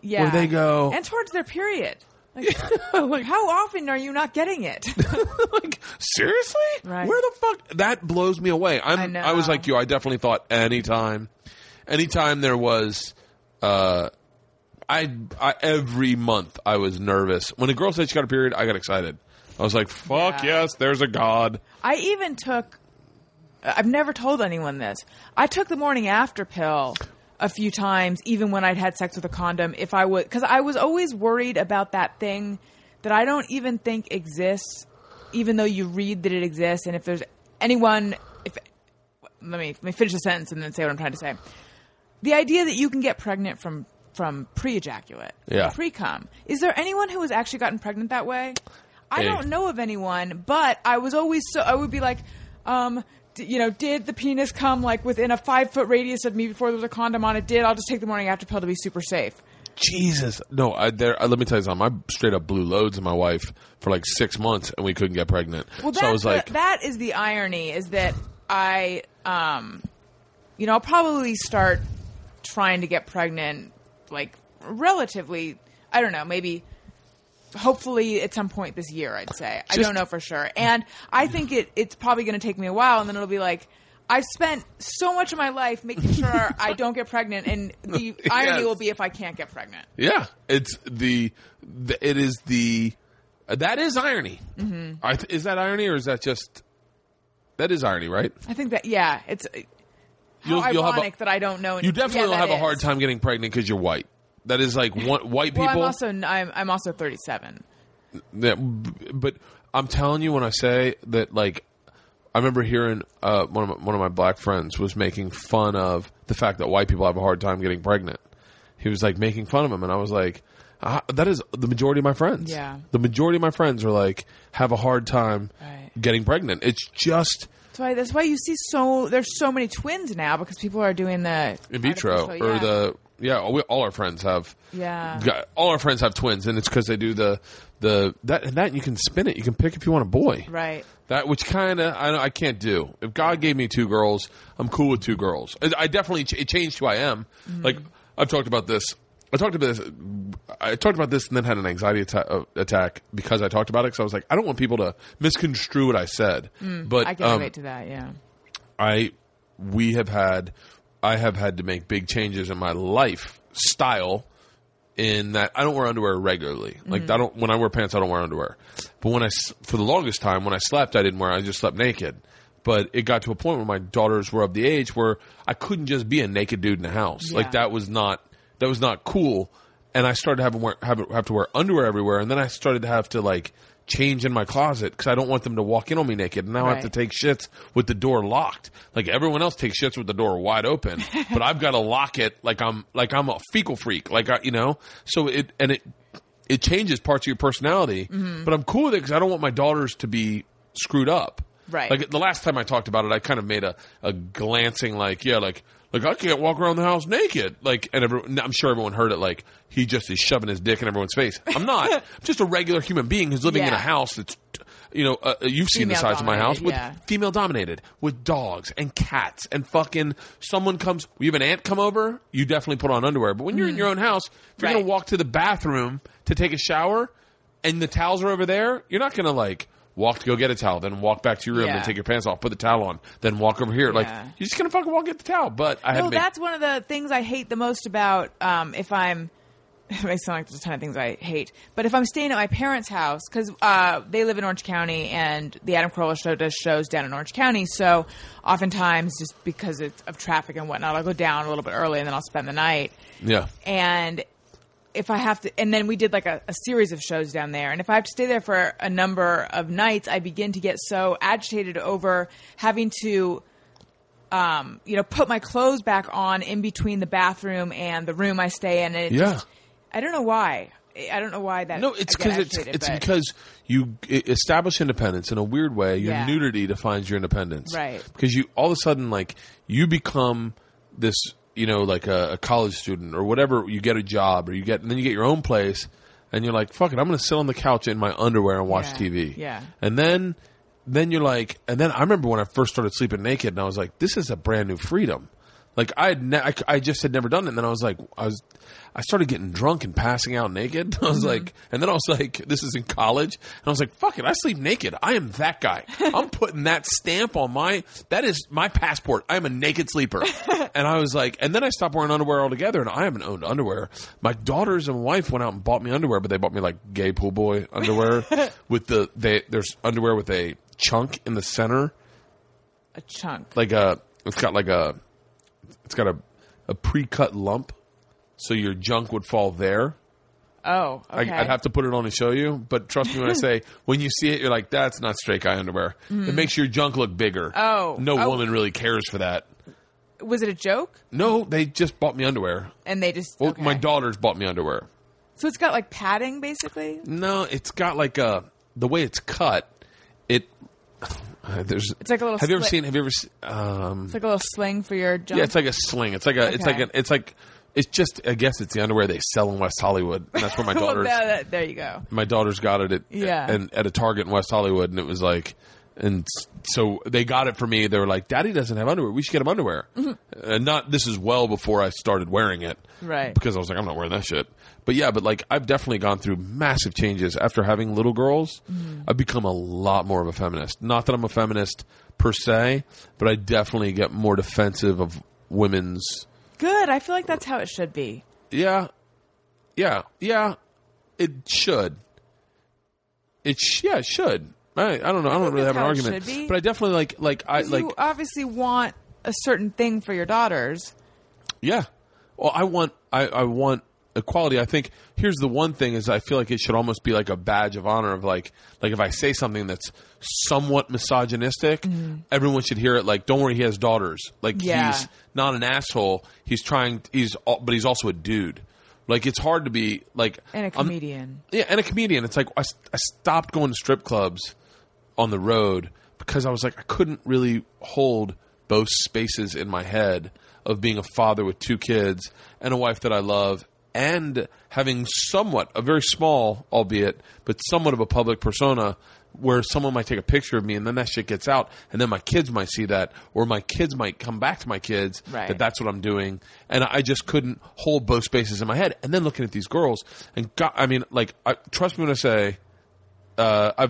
Yeah. Where they go. And towards their period. Like, like, how often are you not getting it? Like, seriously? Right. Where the fuck? That blows me away. I know. I was like you. I definitely thought anytime there was every month I was nervous. When a girl said she got a period, I got excited. I was like, fuck yes, there's a God. I've never told anyone this. I took the morning after pill a few times, even when I'd had sex with a condom, because I was always worried about that thing that I don't even think exists, even though you read that it exists. And if there's anyone, let me finish the sentence and then say what I'm trying to say. The idea that you can get pregnant from pre-ejaculate, pre-cum. Is there anyone who has actually gotten pregnant that way? I don't know of anyone, but I was always I would be like, did the penis come like within a 5-foot radius of me before there was a condom on it? Did I'll just take the morning after pill to be super safe? Jesus, no! Let me tell you something. I straight up blew loads of my wife for like 6 months, and we couldn't get pregnant. Well, so I was like, that is the irony is that I, I'll probably start trying to get pregnant like relatively. I don't know, maybe. hopefully at some point this year, I'd say. I don't know for sure. And I think it's probably going to take me a while, and then it'll be like, I've spent so much of my life making sure I don't get pregnant, and the irony will be if I can't get pregnant. Yeah. That is irony. Mm-hmm. Is that irony, or is that just – that is irony, right? I think that – yeah. It's ironic that I don't know. You definitely will have a hard time getting pregnant because you're white. That is like white people. Well, I'm also 37. Yeah, but I'm telling you when I say that, like, I remember hearing one of my black friends was making fun of the fact that white people have a hard time getting pregnant. He was like making fun of him, and I was like, that is the majority of my friends. Yeah, the majority of my friends are like have a hard time getting pregnant. It's just. That's why you see there's so many twins now because people are doing the in vitro or the. Yeah, all our friends have. Yeah, all our friends have twins, and it's because they do that you can spin it. You can pick if you want a boy, right? That which kind of I can't do. If God gave me two girls, I'm cool with two girls. I definitely it changed who I am. Mm-hmm. Like I've talked about this. I talked about this, and then had an anxiety attack because I talked about it. Because I was like, I don't want people to misconstrue what I said. But I can relate to that. Yeah, I have had to make big changes in my lifestyle in that I don't wear underwear regularly. Like mm-hmm. When I wear pants, I don't wear underwear. But for the longest time, when I slept, I just slept naked. But it got to a point where my daughters were of the age where I couldn't just be a naked dude in the house. Yeah. Like that was not cool. And I started having to wear underwear everywhere. And then I started to have to like change in my closet because I don't want them to walk in on me naked. And now I have to take shits with the door locked. Like everyone else takes shits with the door wide open, but I've got to lock it like I'm a fecal freak. Like it changes parts of your personality. Mm-hmm. But I'm cool with it because I don't want my daughters to be screwed up. Right. Like the last time I talked about it, I kind of made a glancing like I can't walk around the house naked. Like, and I'm sure everyone heard it. Like, he just is shoving his dick in everyone's face. I'm not. I'm just a regular human being who's living in a house that's, you've seen female the size of my house with female dominated, with dogs and cats and fucking. Someone comes. You have an aunt come over. You definitely put on underwear. But when you're in your own house, if you're gonna walk to the bathroom to take a shower, and the towels are over there, you're not gonna like. Walk to go get a towel, then walk back to your room, then take your pants off, put the towel on, then walk over here. Yeah. Like, you're just going to fucking walk get the towel. But that's one of the things I hate the most about if I'm – it may sound like there's a ton of things I hate. But if I'm staying at my parents' house because they live in Orange County and the Adam Carolla Show does shows down in Orange County. So oftentimes just because of traffic and whatnot, I'll go down a little bit early and then I'll spend the night. Yeah. And – if I have to, and then we did like a series of shows down there. And if I have to stay there for a number of nights, I begin to get so agitated over having to, put my clothes back on in between the bathroom and the room I stay in. And I don't know why. I don't know why that. No, it's because because you establish independence in a weird way. Your nudity defines your independence, right? Because you all of a sudden like you become this. Like a college student or whatever, you get a job or and then you get your own place and you're like, fuck it, I'm going to sit on the couch in my underwear and watch TV. Yeah. And then you're like, and then I remember when I first started sleeping naked and I was like, this is a brand new freedom. Like I just had never done it. And then I was like, I started getting drunk and passing out naked. I was like, and then I was like, this is in college. And I was like, fuck it. I sleep naked. I am that guy. I'm putting that stamp on that is my passport. I'm a naked sleeper. And I was like, and then I stopped wearing underwear altogether and I haven't owned underwear. My daughters and wife went out and bought me underwear, but they bought me like gay pool boy underwear with there's underwear with a chunk in the center. A chunk. It's got a pre-cut lump, so your junk would fall there. Oh, okay. I'd have to put it on and show you, but trust me when I say, when you see it, you're like, that's not straight guy underwear. Mm. It makes your junk look bigger. Oh. No woman really cares for that. Was it a joke? No, they just bought me underwear. And they just... Well, my daughters bought me underwear. So it's got like padding, basically? No, it's got like a... The way it's cut, it... It's like a little. Have you ever seen? It's like a little sling for your junk. Yeah, it's like a sling. I guess it's the underwear they sell in West Hollywood. And that's where my daughters. There you go. My daughters got it at a Target in West Hollywood, and it was like And so they got it for me. They were like, Daddy doesn't have underwear. We should get him underwear. Mm-hmm. And not, this is well before I started wearing it. Right. Because I was like, I'm not wearing that shit. But yeah, but like, I've definitely gone through massive changes after having little girls. Mm-hmm. I've become a lot more of a feminist. Not that I'm a feminist per se, but I definitely get more defensive of women's. Good. I feel like that's how it should be. Yeah. Yeah. Yeah. It should. Yeah, it should. I don't know. I don't really have an argument, but I definitely like I like. You obviously want a certain thing for your daughters. Yeah. Well, I want equality. I think here's the one thing is I feel like it should almost be like a badge of honor of like if I say something that's somewhat misogynistic, mm-hmm. everyone should hear it. Like, don't worry, he has daughters. Like he's not an asshole. He's trying. But he's also a dude. Like, it's hard to be like, and a comedian. And a comedian. It's like I stopped going to strip clubs on the road because I was like, I couldn't really hold both spaces in my head of being a father with two kids and a wife that I love and having somewhat, a very small, albeit, but somewhat of a public persona where someone might take a picture of me and then that shit gets out and then my kids might see that or my kids might come back to my kids right. that's what I'm doing. And I just couldn't hold both spaces in my head. And then looking at these girls and God, I mean, like, trust me when I say, I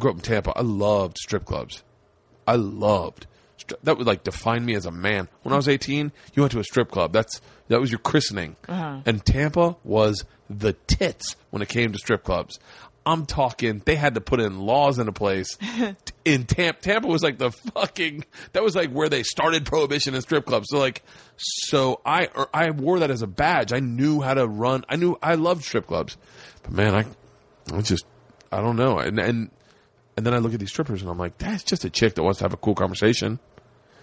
grew up in Tampa. I loved strip clubs. That would like define me as a man. When I was 18, you went to a strip club. That was your christening. Uh-huh. And Tampa was the tits when it came to strip clubs. I'm talking, they had to put in laws into place in Tampa. Tampa was like that was like where they started prohibition in strip clubs. So like, I wore that as a badge. I knew how to run. I loved strip clubs, but man, I just, I don't know. And then I look at these strippers and I'm like, that's just a chick that wants to have a cool conversation.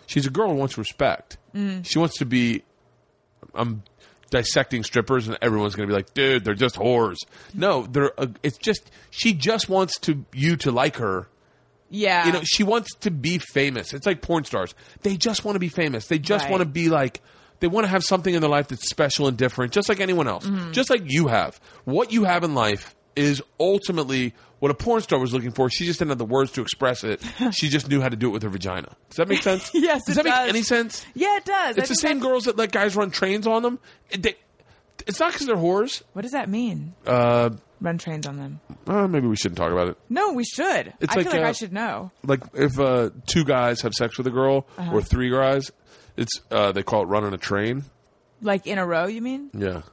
She's a girl who wants respect. Mm. She wants to be, I'm dissecting strippers and everyone's going to be like, dude, they're just whores. No, it's just, she just wants you to like her. Yeah. You know, she wants to be famous. It's like porn stars. They just want to be famous. They just want to be like, they want to have something in their life that's special and different, just like anyone else. Mm-hmm. Just like you have. What you have in life is ultimately what a porn star was looking for. She just didn't have the words to express it. She just knew how to do it with her vagina. Does that make sense? Yes, does it does. Does that make any sense? Yeah, it does. It's the same girls that let guys run trains on them. It's not because they're whores. What does that mean? Run trains on them. Maybe we shouldn't talk about it. No, we should. It's I feel like I should know. Like if two guys have sex with a girl or three guys, it's they call it running a train. Like in a row, you mean? Yeah.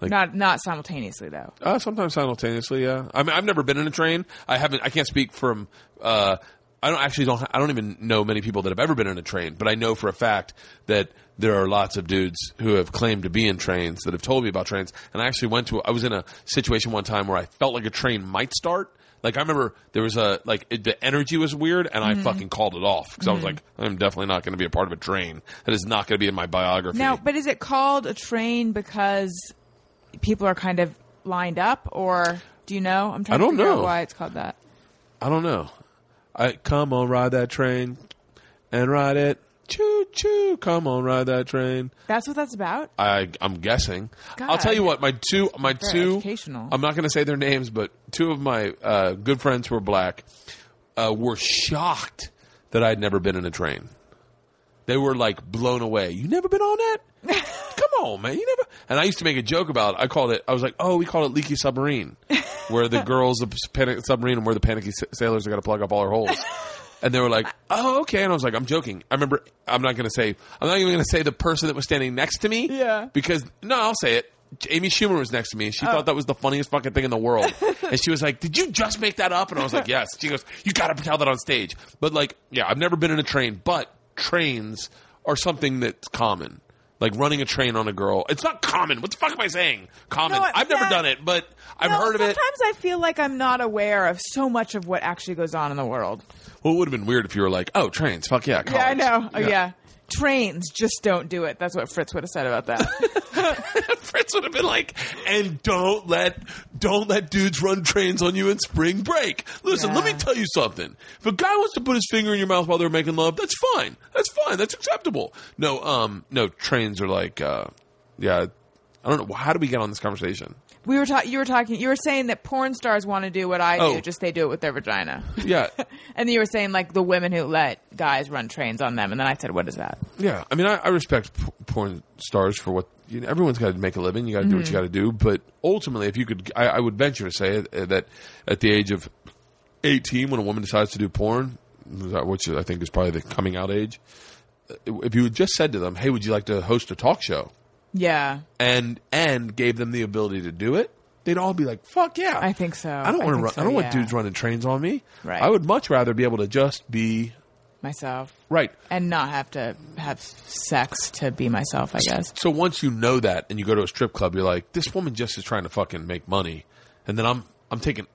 Like, not simultaneously though. Sometimes simultaneously, yeah. I mean, I've never been in a train. I can't speak from. I don't even know many people that have ever been in a train. But I know for a fact that there are lots of dudes who have claimed to be in trains that have told me about trains. And I actually I was in a situation one time where I felt like a train might start. Like I remember there was the energy was weird and I fucking called it off because I was like, I'm definitely not going to be a part of a train. That is not going to be in my biography. Now, but is it called a train because people are kind of lined up, or do you know? I'm trying to figure out why it's called that. I don't know. Come on, ride that train and ride it. Choo choo. Come on, ride that train. That's what that's about? I'm guessing. God. I'll tell you what, my two educational. I'm not going to say their names, but two of my good friends who were black were shocked that I'd never been in a train. They were like blown away. You never been on that? Come on, man. You never. And I used to make a joke about it. I was like, we call it Leaky Submarine, where the girls, the panic submarine, and where the panicky sailors are going to plug up all her holes. And they were like, oh, okay. And I was like, I'm joking. I remember, I'm not even going to say the person that was standing next to me. Yeah. Because, no, I'll say it. Amy Schumer was next to me, and she thought that was the funniest fucking thing in the world. And she was like, did you just make that up? And I was like, yes. She goes, you got to tell that on stage. But like, yeah, I've never been in a train, but trains are something that's common. Like running a train on a girl. It's not common. What the fuck am I saying? Common. No, I've never done it, but I've heard of it. Sometimes I feel like I'm not aware of so much of what actually goes on in the world. Well, it would have been weird if you were like, oh, trains. Fuck yeah. College. Yeah, I know. Yeah. Oh, yeah. Trains, just don't do it. That's what Fritz would have said about that. Fritz would have been like, and don't let dudes run trains on you in spring break. Listen, let me tell you something. If a guy wants to put his finger in your mouth while they're making love, that's fine. That's fine. That's acceptable. No, trains are like, yeah, I don't know. How do we get on this conversation? We were you were saying that porn stars want to do what I do, just they do it with their vagina. Yeah. And then you were saying like the women who let guys run trains on them, and then I said, what is that? Yeah. I mean, I respect porn stars for what, you know, everyone's got to make a living. You got to do what you got to do. But ultimately, if you could, I would venture to say that at the age of 18, when a woman decides to do porn, which I think is probably the coming out age, if you had just said to them, hey, would you like to host a talk show? Yeah. And gave them the ability to do it, they'd all be like, fuck yeah. I think so. I don't want to run. So, I don't want dudes running trains on me. Right. I would much rather be able to just be myself. Right. And not have to have sex to be myself, I guess. So once you know that and you go to a strip club, you're like, this woman just is trying to fucking make money. And then I'm not going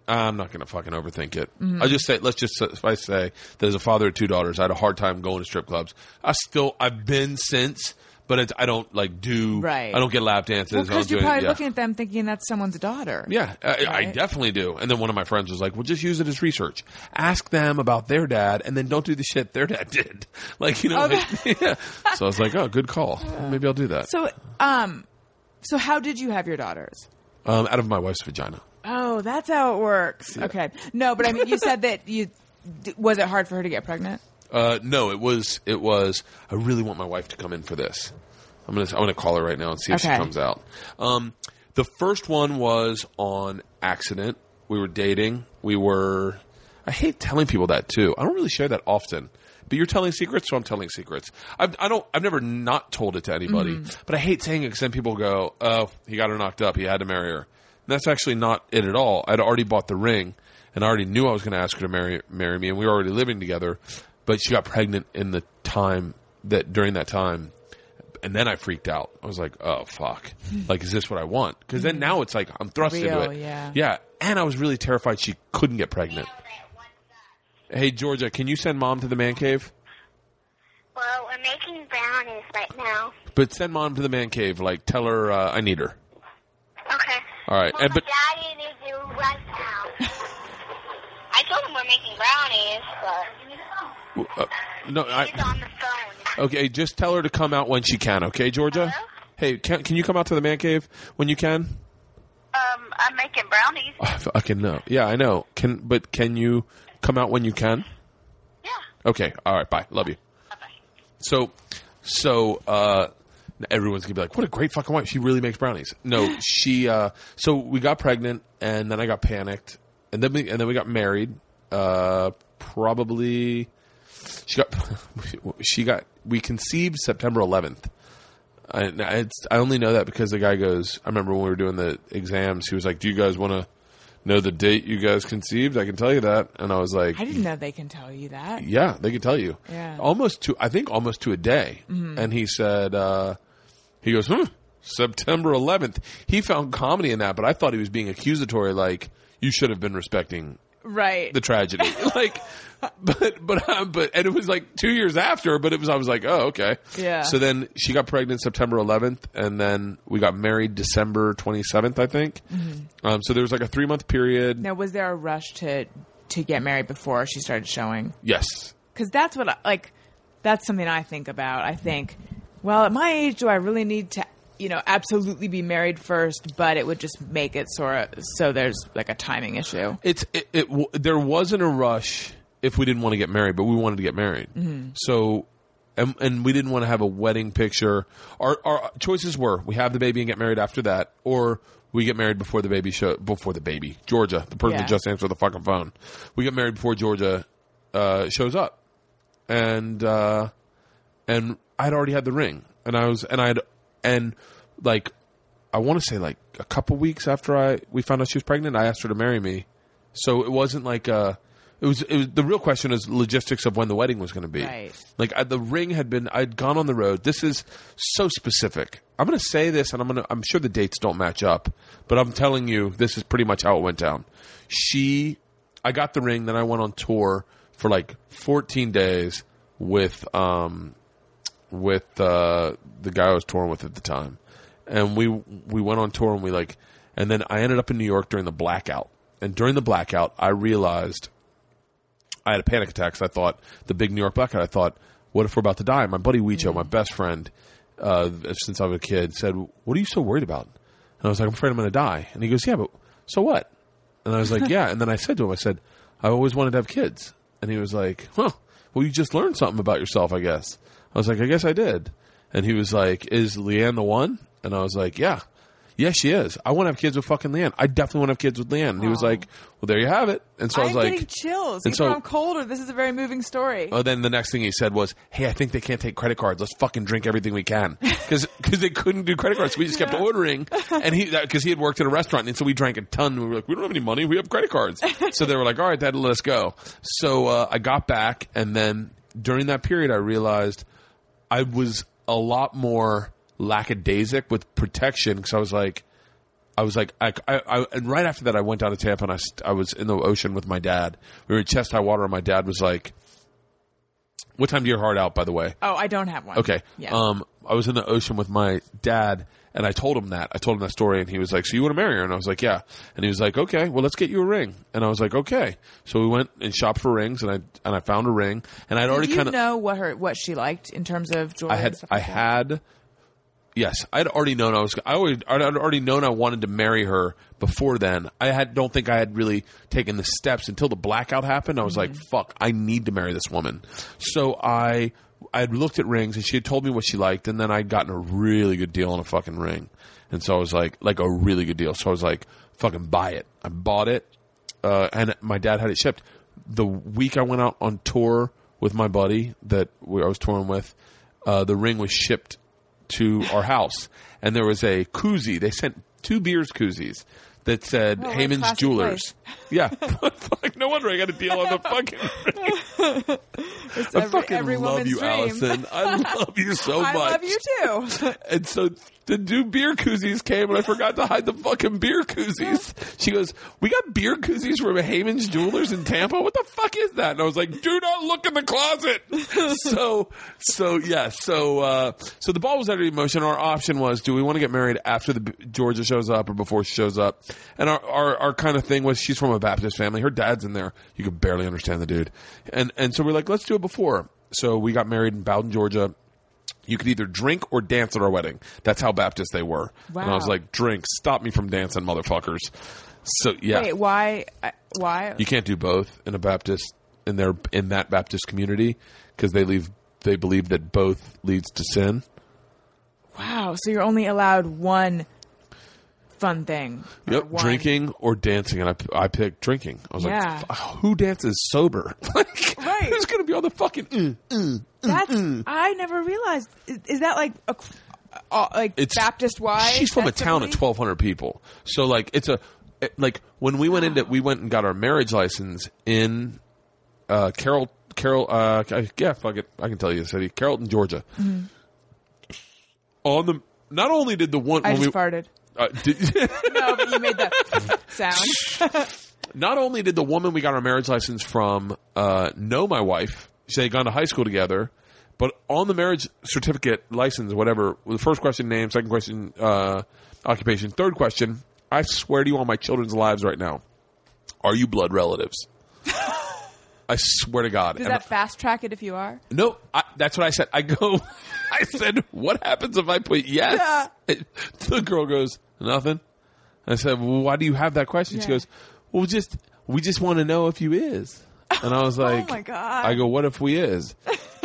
to fucking overthink it. Mm-hmm. If I say that as a father of two daughters, I had a hard time going to strip clubs. I've been since. But I don't I don't get lap dances. Well, because you're probably looking at them thinking that's someone's daughter. Yeah, right? I definitely do. And then one of my friends was like, well, just use it as research. Ask them about their dad and then don't do the shit their dad did. Like, you know. Okay. Yeah. So I was like, oh, good call. Maybe I'll do that. So, so how did you have your daughters? Out of my wife's vagina. Oh, that's how it works. Yeah. Okay. No, but I mean, you said that was it hard for her to get pregnant? No, it was, I really want my wife to come in for this. I'm going to call her right now and see if she comes out. The first one was on accident. We were dating. I hate telling people that too. I don't really share that often, but you're telling secrets. So I'm telling secrets. I've never not told it to anybody, but I hate saying it because then people go, oh, he got her knocked up. He had to marry her. And that's actually not it at all. I'd already bought the ring and I already knew I was going to ask her to marry me. And we were already living together. But she got pregnant during that time. And then I freaked out. I was like, oh, fuck. Like, is this what I want? Because then now it's like I'm thrust into it. Yeah. Yeah. And I was really terrified she couldn't get pregnant. Hey, Georgia, can you send mom to the man cave? Well, we're making brownies right now. But send mom to the man cave. Like, tell her I need her. Okay. All right. Mom, Daddy needs you right now. I told him we're making brownies, but... no, she's on the phone. Okay, just tell her to come out when she can, okay, Georgia? Hello? Hey, can you come out to the man cave when you can? I'm making brownies. Oh, fucking no. Yeah, I know. Can you come out when you can? Yeah. Okay, all right, bye. Love you. Bye-bye. So everyone's going to be like, what a great fucking wife. She really makes brownies. No, so we got pregnant, and then I got panicked, and then we got married, probably... We conceived September 11th. I only know that because the guy goes, I remember when we were doing the exams, he was like, do you guys want to know the date you guys conceived? I can tell you that. And I was like, I didn't know they can tell you that. Yeah, they can tell you. Yeah. Almost to a day. Mm-hmm. And he said, he goes, September 11th. He found comedy in that, but I thought he was being accusatory. Like, you should have been respecting the tragedy. Like, but and it was like 2 years after, but I was like, oh, okay. Yeah. So then she got pregnant September 11th, and then we got married December 27th, I think. Mm-hmm. So there was like a 3-month period. Now, was there a rush to get married before she started showing? Yes. Because that's what that's something I think about. I think, well, at my age, do I really need to, absolutely be married first, but it would just make it sort of, so there's like a timing issue. There wasn't a rush if we didn't want to get married, but we wanted to get married. Mm-hmm. So, and we didn't want to have a wedding picture. Our choices were, we have the baby and get married after that, or we get married before the baby Georgia, the person that just answered the fucking phone. We get married before Georgia, shows up. And I'd already had the ring, and I want to say like a couple weeks after we found out she was pregnant, I asked her to marry me. So it wasn't like the real question is logistics of when the wedding was going to be. Right. Like I'd gone on the road. This is so specific. I'm going to say this, and I'm sure the dates don't match up, but I'm telling you, this is pretty much how it went down. I got the ring. Then I went on tour for like 14 days with the guy I was touring with at the time. And we went on tour and then I ended up in New York during the blackout. And during the blackout, I realized I had a panic attack. So I thought the big New York blackout, what if we're about to die? My buddy Weecho, my best friend, since I was a kid, said, what are you so worried about? And I was like, I'm afraid I'm going to die. And he goes, yeah, but so what? And I was like, yeah. And then I said to him, I said, I always wanted to have kids. And he was like, huh, well, you just learned something about yourself, I guess. I was like, I guess I did. And he was like, is Leanne the one? And I was like, yeah. Yes, she is. I want to have kids with fucking Leanne. I definitely want to have kids with Leanne. And he was like, well, there you have it. And so I was like, I'm getting chills. Either I'm cold or this is a very moving story. Oh, then the next thing he said was, hey, I think they can't take credit cards. Let's fucking drink everything we can. Because they couldn't do credit cards. So we just kept ordering. And because he had worked at a restaurant. And so we drank a ton. We were like, we don't have any money. We have credit cards. So they were like, all right, Dad, let us go. So I got back. And then during that period, I realized I was a lot more lackadaisic with protection, because I was like, and right after that I went down to Tampa, and I was in the ocean with my dad. We were chest high water, and my dad was like, what time do your heart out, by the way? Oh, I don't have one. Okay. Yeah. I was in the ocean with my dad, and I told him that story, and he was like, so you want to marry her? And I was like, yeah. And he was like, okay, well, let's get you a ring. And I was like, okay. So we went and shopped for rings, and I found a ring, and I'd already kind of know what she liked in terms of jewelry. Yes, I'd already known I wanted to marry her before then. Don't think I had really taken the steps until the blackout happened. I was like, fuck, I need to marry this woman. So I had looked at rings, and she had told me what she liked, and then I'd gotten a really good deal on a fucking ring. And so I was like a really good deal. So I was like, fucking buy it. I bought it, and my dad had it shipped. The week I went out on tour with my buddy that I was touring with, the ring was shipped to our house, and there was a koozie. They sent 2 beers koozies that said Heyman's Jewelers. Yeah. No wonder I got a deal on the fucking ring. I love you, Alison. I love you so much. I love you too. And so the new beer koozies came, and I forgot to hide the fucking beer koozies. She goes, we got beer koozies from Heyman's Jewelers in Tampa? What the fuck is that? And I was like, do not look in the closet. So the ball was under emotion. Our option was, do we want to get married after the Georgia shows up or before she shows up? And our kind of thing was, she's from a Baptist family. Her dad's in there. You could barely understand the dude. And so we're like, let's do it before. So we got married in Bowden, Georgia. You could either drink or dance at our wedding. That's how Baptist they were. Wow. And I was like, drink. Stop me from dancing, motherfuckers. So, yeah. Wait, why? You can't do both in a Baptist, in that Baptist community, because they believe that both leads to sin. Wow. So you're only allowed one fun thing. Yep. One. Drinking or dancing. And I picked drinking. I was like, who dances sober? Like, right. Who's going to be on the fucking... I never realized. Is that like Baptist wise? She's from a town of 1,200 people. So like when we went into, we went and got our marriage license in I can tell you the city, Carrollton, Georgia. Mm-hmm. Not only did the one, I when just we, farted. No, but you made that sound. Not only did the woman we got our marriage license from know my wife. She had gone to high school together, but on the marriage certificate, license, whatever, the first question, name, second question, occupation, third question, I swear to you on my children's lives right now, are you blood relatives? I swear to God. Does that fast track it if you are? No, that's what I said. I said, what happens if I put yes? Yeah. The girl goes, nothing. I said, well, why do you have that question? Yeah. She goes, well, we just want to know if you is. And I was like, oh my God. I go, what if we is?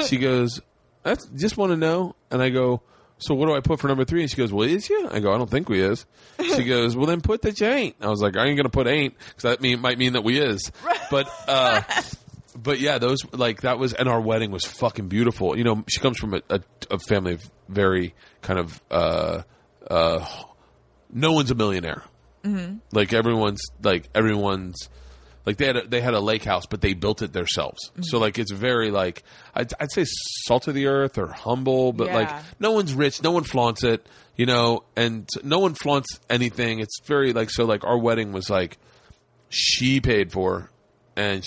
She goes, I just want to know. And I go, so what do I put for number 3? And she goes, well, is you? I go, I don't think we is. She goes, well, then put that you ain't. I was like, I ain't going to put ain't, because that might mean that we is. But yeah, those, like, that was, and our wedding was fucking beautiful. You know, she comes from a family of very kind of, no one's a millionaire. Mm-hmm. Like they had a lake house, but they built it themselves. Mm-hmm. So like it's very like I'd say salt of the earth or humble, but like no one's rich, no one flaunts it, you know, and no one flaunts anything. It's very like so like our wedding was like she paid for, and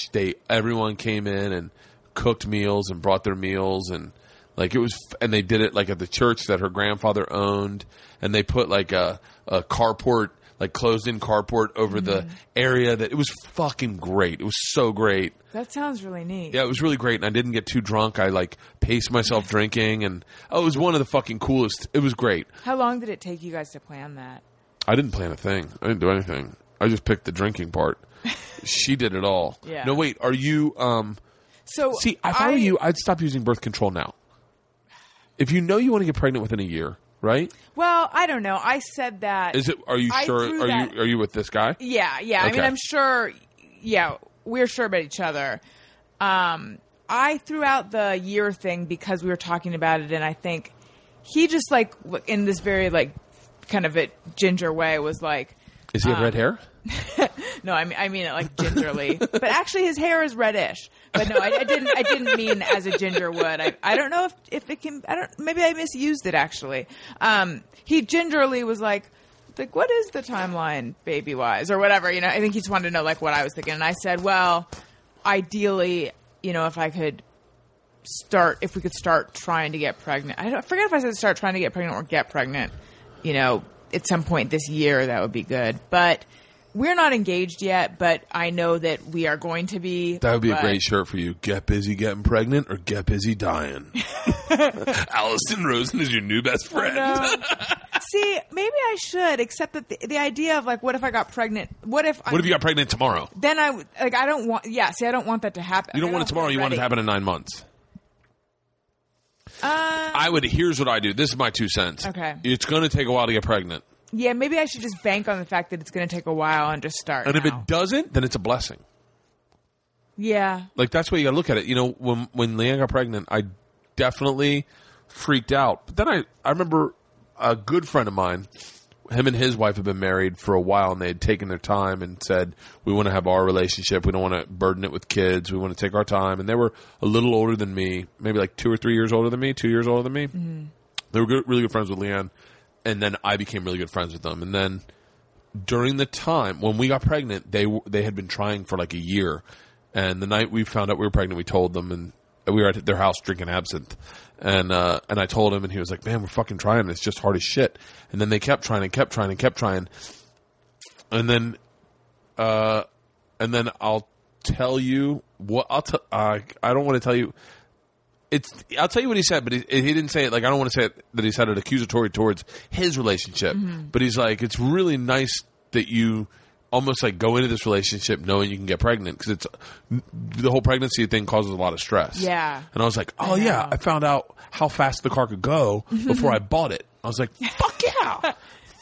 everyone came in and cooked meals and brought their meals, and like it was, and they did it like at the church that her grandfather owned, and they put like a carport. Like closed-in carport over the area that it was fucking great. It was so great. That sounds really neat. Yeah, it was really great, and I didn't get too drunk. I like paced myself drinking, and it was one of the fucking coolest. It was great. How long did it take you guys to plan that? I didn't plan a thing. I didn't do anything. I just picked the drinking part. She did it all. Yeah. No, wait. Are you? So see, if I were you, I'd stop using birth control now. If you know you want to get pregnant within a year, right? Well, I don't know. I said that. Is it? Are you sure? Are you with this guy? Yeah, yeah. Okay. I mean, I'm sure. Yeah, we're sure about each other. I threw out the year thing because we were talking about it, and I think he just like in this very like kind of a ginger way was like. Does he have red hair? No, I mean it like gingerly, but actually his hair is reddish. But no, I didn't mean as a ginger would. I don't know if it can. I don't. Maybe I misused it actually. He gingerly was like what is the timeline, baby wise or whatever? You know, I think he just wanted to know like what I was thinking, and I said, well, ideally, you know, if we could start trying to get pregnant. I forget if I said start trying to get pregnant or get pregnant. You know, at some point this year that would be good, but. We're not engaged yet, but I know that we are going to be. That would be a great shirt for you. Get busy getting pregnant or get busy dying. Alison Rosen is your new best friend. See, maybe I should, except that the idea of like, what if I got pregnant? What if you got pregnant tomorrow? Then I don't want. Yeah, see, I don't want that to happen. You don't want it tomorrow. You want it to happen in 9 months. Here's what I do. This is my 2 cents. Okay. It's going to take a while to get pregnant. Yeah, maybe I should just bank on the fact that it's going to take a while and just start. And now. If it doesn't, then it's a blessing. Yeah. Like, that's where you got to look at it. You know, when Leanne got pregnant, I definitely freaked out. But then I remember a good friend of mine, him and his wife had been married for a while, and they had taken their time and said, we want to have our relationship. We don't want to burden it with kids. We want to take our time. And they were a little older than me, maybe like 2 or 3 years older than me, 2 years older than me. Mm-hmm. They were really good friends with Leanne. And then I became really good friends with them. And then during the time when we got pregnant, they had been trying for like a year. And the night we found out we were pregnant, we told them, and we were at their house drinking absinthe. And I told him, and he was like, "Man, we're fucking trying. It's just hard as shit." And then they kept trying and kept trying and kept trying. And then I'll tell you what I'll tell. I don't want to tell you. I'll tell you what he said, but he didn't say it. Like, I don't want to say it, that he said it accusatory towards his relationship. Mm-hmm. But he's like, it's really nice that you almost like go into this relationship knowing you can get pregnant, because it's the whole pregnancy thing causes a lot of stress. Yeah. And I was like, oh yeah, I found out how fast the car could go before I bought it. I was like, fuck yeah,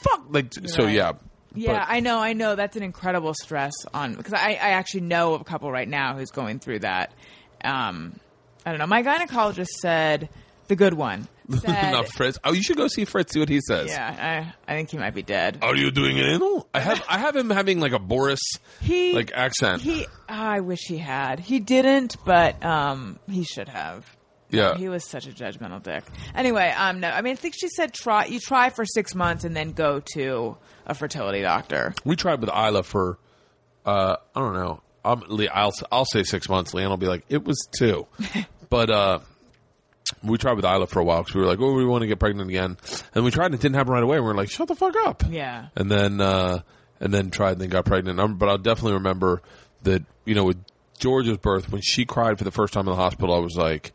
fuck like right. So yeah. Yeah, but, I know that's an incredible stress on, because I actually know a couple right now who's going through that. I don't know. My gynecologist said, the good one. Said, not Fritz. Oh, you should go see Fritz, see what he says. Yeah, I think he might be dead. Are you doing an anal? I have him having like a Boris like accent. I wish he had. He didn't, but he should have. Yeah. He was such a judgmental dick. Anyway, no. I mean, I think she said try for 6 months and then go to a fertility doctor. We tried with Isla for, I don't know. I'll say 6 months. Leanne will be like, it was 2. But we tried with Isla for a while because we were like, oh, we want to get pregnant again. And we tried and it didn't happen right away. We were like, shut the fuck up. Yeah. And then tried and then got pregnant. But I'll definitely remember that, you know, with Georgia's birth, when she cried for the first time in the hospital, I was like,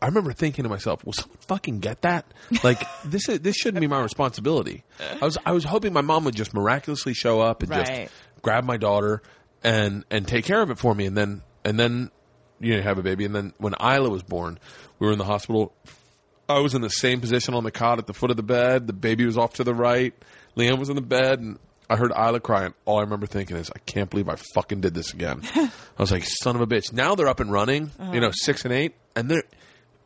I remember thinking to myself, will someone fucking get that? Like, this shouldn't be my responsibility. I was hoping my mom would just miraculously show up and just grab my daughter and take care of it for me. And then you know, have a baby. And then when Isla was born, we were in the hospital. I was in the same position on the cot at the foot of the bed. The baby was off to the right. Leanne was in the bed. And I heard Isla cry. And all I remember thinking is, I can't believe I fucking did this again. I was like, son of a bitch. Now they're up and running, you know, 6 and 8. And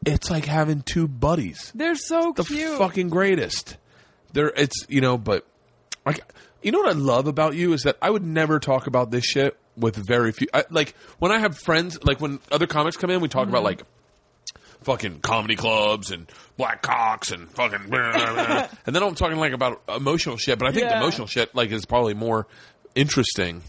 it's like having two buddies. They're so cute. The fucking greatest. It's, you know, but like, you know what I love about you is that I would never talk about this shit with very few. Like, when I have friends, like, when other comics come in, we talk about, like, fucking comedy clubs and black cocks and fucking blah, blah, blah. And then I'm talking, like, about emotional shit. But I think the emotional shit, like, is probably more interesting.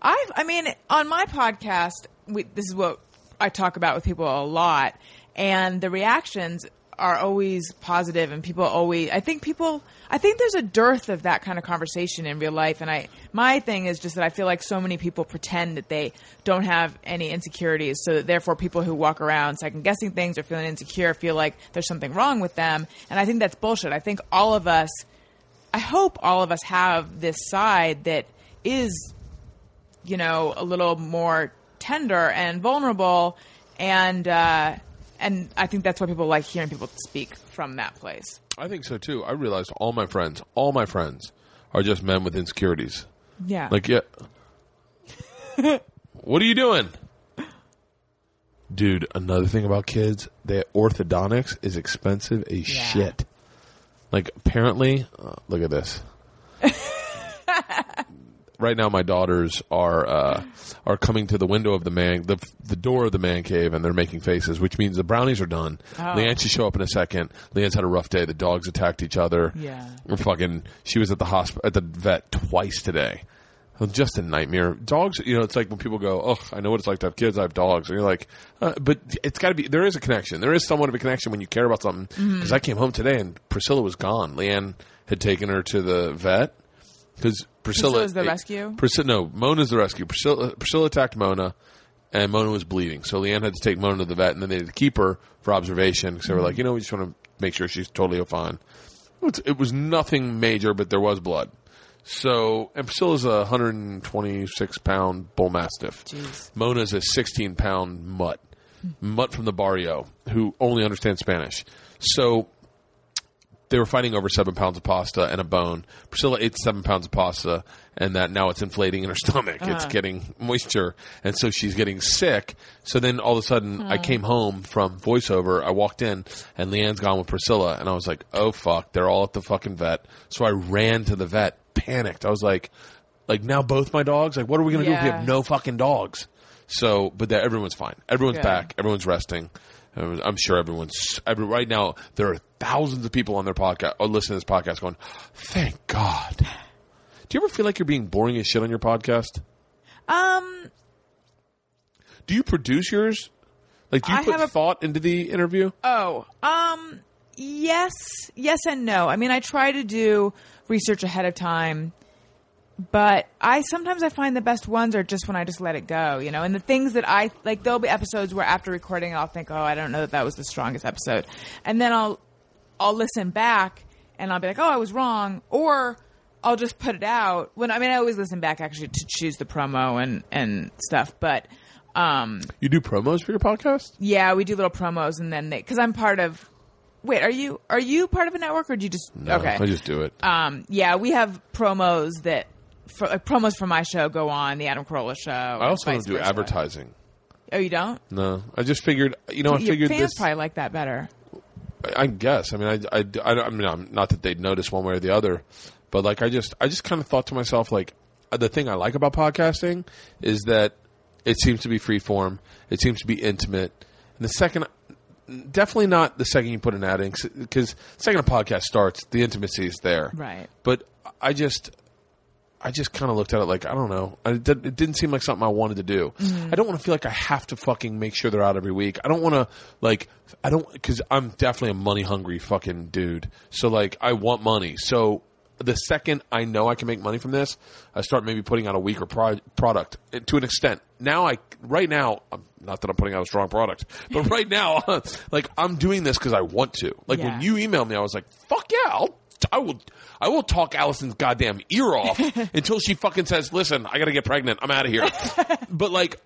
I mean, on my podcast, this is what I talk about with people a lot. And the reactions are always positive, and people always, I think there's a dearth of that kind of conversation in real life. And my thing is just that I feel like so many people pretend that they don't have any insecurities. So that therefore people who walk around second guessing things or feeling insecure feel like there's something wrong with them. And I think that's bullshit. I think all of us I hope all of us have this side that is, you know, a little more tender and vulnerable, and I think that's why people like hearing people speak from that place. I think so too. I realized all my friends are just men with insecurities. Yeah. Like, yeah. What are you doing? Dude, another thing about kids, their orthodontics is expensive as shit. Like, apparently, look at this. Right now, my daughters are coming to the window of the door of the man cave, and they're making faces, which means the brownies are done. Oh. Leanne should show up in a second. Leanne's had a rough day. The dogs attacked each other. Yeah, she was at the vet twice today. Just a nightmare. Dogs, you know, it's like when people go, oh, I know what it's like to have kids. I have dogs. And you're like, but it's got to be – there is a connection. There is somewhat of a connection when you care about something. Because I came home today and Priscilla was gone. Leanne had taken her to the vet because Priscilla's the rescue? No, Mona's the rescue. Priscilla attacked Mona, and Mona was bleeding. So Leanne had to take Mona to the vet, and then they had to keep her for observation because they were like, you know, we just want to make sure she's totally fine. It was nothing major, but there was blood. So, and Priscilla's a 126-pound bull mastiff. Jeez. Mona's a 16-pound mutt from the barrio, who only understands Spanish. So, they were fighting over 7 pounds of pasta and a bone. Priscilla ate 7 pounds of pasta, and that now it's inflating in her stomach. Uh-huh. It's getting moisture, and so she's getting sick. So then, all of a sudden, I came home from voiceover. I walked in, and Leanne's gone with Priscilla, and I was like, oh, fuck, they're all at the fucking vet. So, I ran to the vet. Panicked. I was like now both my dogs, like, what are we going to do if we have no fucking dogs? So, but everyone's fine. Everyone's back. Everyone's resting. I'm sure right now there are thousands of people on their podcast or listening to this podcast going, thank God. Do you ever feel like you're being boring as shit on your podcast? Do you produce yours? Like, do you put thought into the interview? Oh, yes and no. I mean, I try to do research ahead of time, but sometimes I find the best ones are just when I just let it go, you know, and the things that I like, there'll be episodes where after recording, I'll think, oh, I don't know that was the strongest episode. And then I'll listen back and I'll be like, oh, I was wrong. Or I'll just put it out I always listen back actually to choose the promo and stuff, but, you do promos for your podcast? Yeah, we do little promos and then cause I'm part of, wait, are you part of a network or do you just... No, okay. I just do it. Yeah, we have promos that... promos for my show go on, The Adam Carolla Show. I also don't do advertising. Oh, you don't? No. I just figured... You know, fans probably like that better. I guess. I mean, not that they'd notice one way or the other, but like I just kind of thought to myself, like, the thing I like about podcasting is that it seems to be free form. It seems to be intimate. And definitely not the second you put an ad in, because the second a podcast starts, the intimacy is there. Right. But I just kind of looked at it like, I don't know. It didn't seem like something I wanted to do. Mm-hmm. I don't want to feel like I have to fucking make sure they're out every week. I don't want to, like, because I'm definitely a money-hungry fucking dude. So, like, I want money. So the second I know I can make money from this, I start maybe putting out a weaker product to an extent. Now, not that I'm putting out a strong product, but right now, like, I'm doing this because I want to. Like, when you emailed me, I was like, fuck yeah, I will talk Allison's goddamn ear off until she fucking says, listen, I got to get pregnant. I'm out of here. but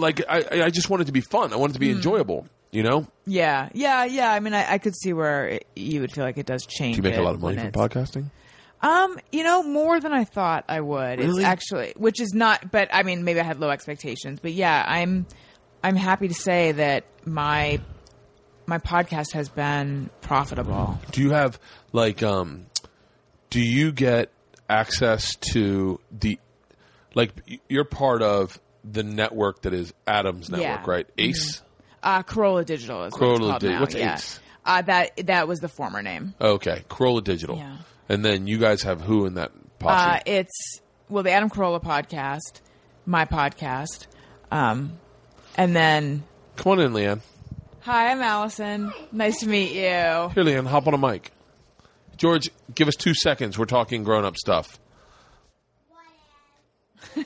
I just want it to be fun. I want it to be enjoyable. You know? Yeah. Yeah. Yeah. I mean, I could see where you would feel like it does change. Do you make a lot of money from podcasting? You know, more than I thought I would. Really? It's actually, which is not, but I mean, maybe I had low expectations, but yeah, I'm happy to say that my podcast has been profitable. Do you have like, do you get access to you're part of the network that is Adam's network, right? ACE? Carolla Digital is Carolla Digital. What's ACE? That was the former name. Okay. Carolla Digital. Yeah. And then you guys have who in that podcast? It's the Adam Carolla podcast, my podcast, and then... Come on in, Leanne. Hi, I'm Allison. Nice to meet you. Here, Leanne, hop on a mic. George, give us 2 seconds. We're talking grown-up stuff.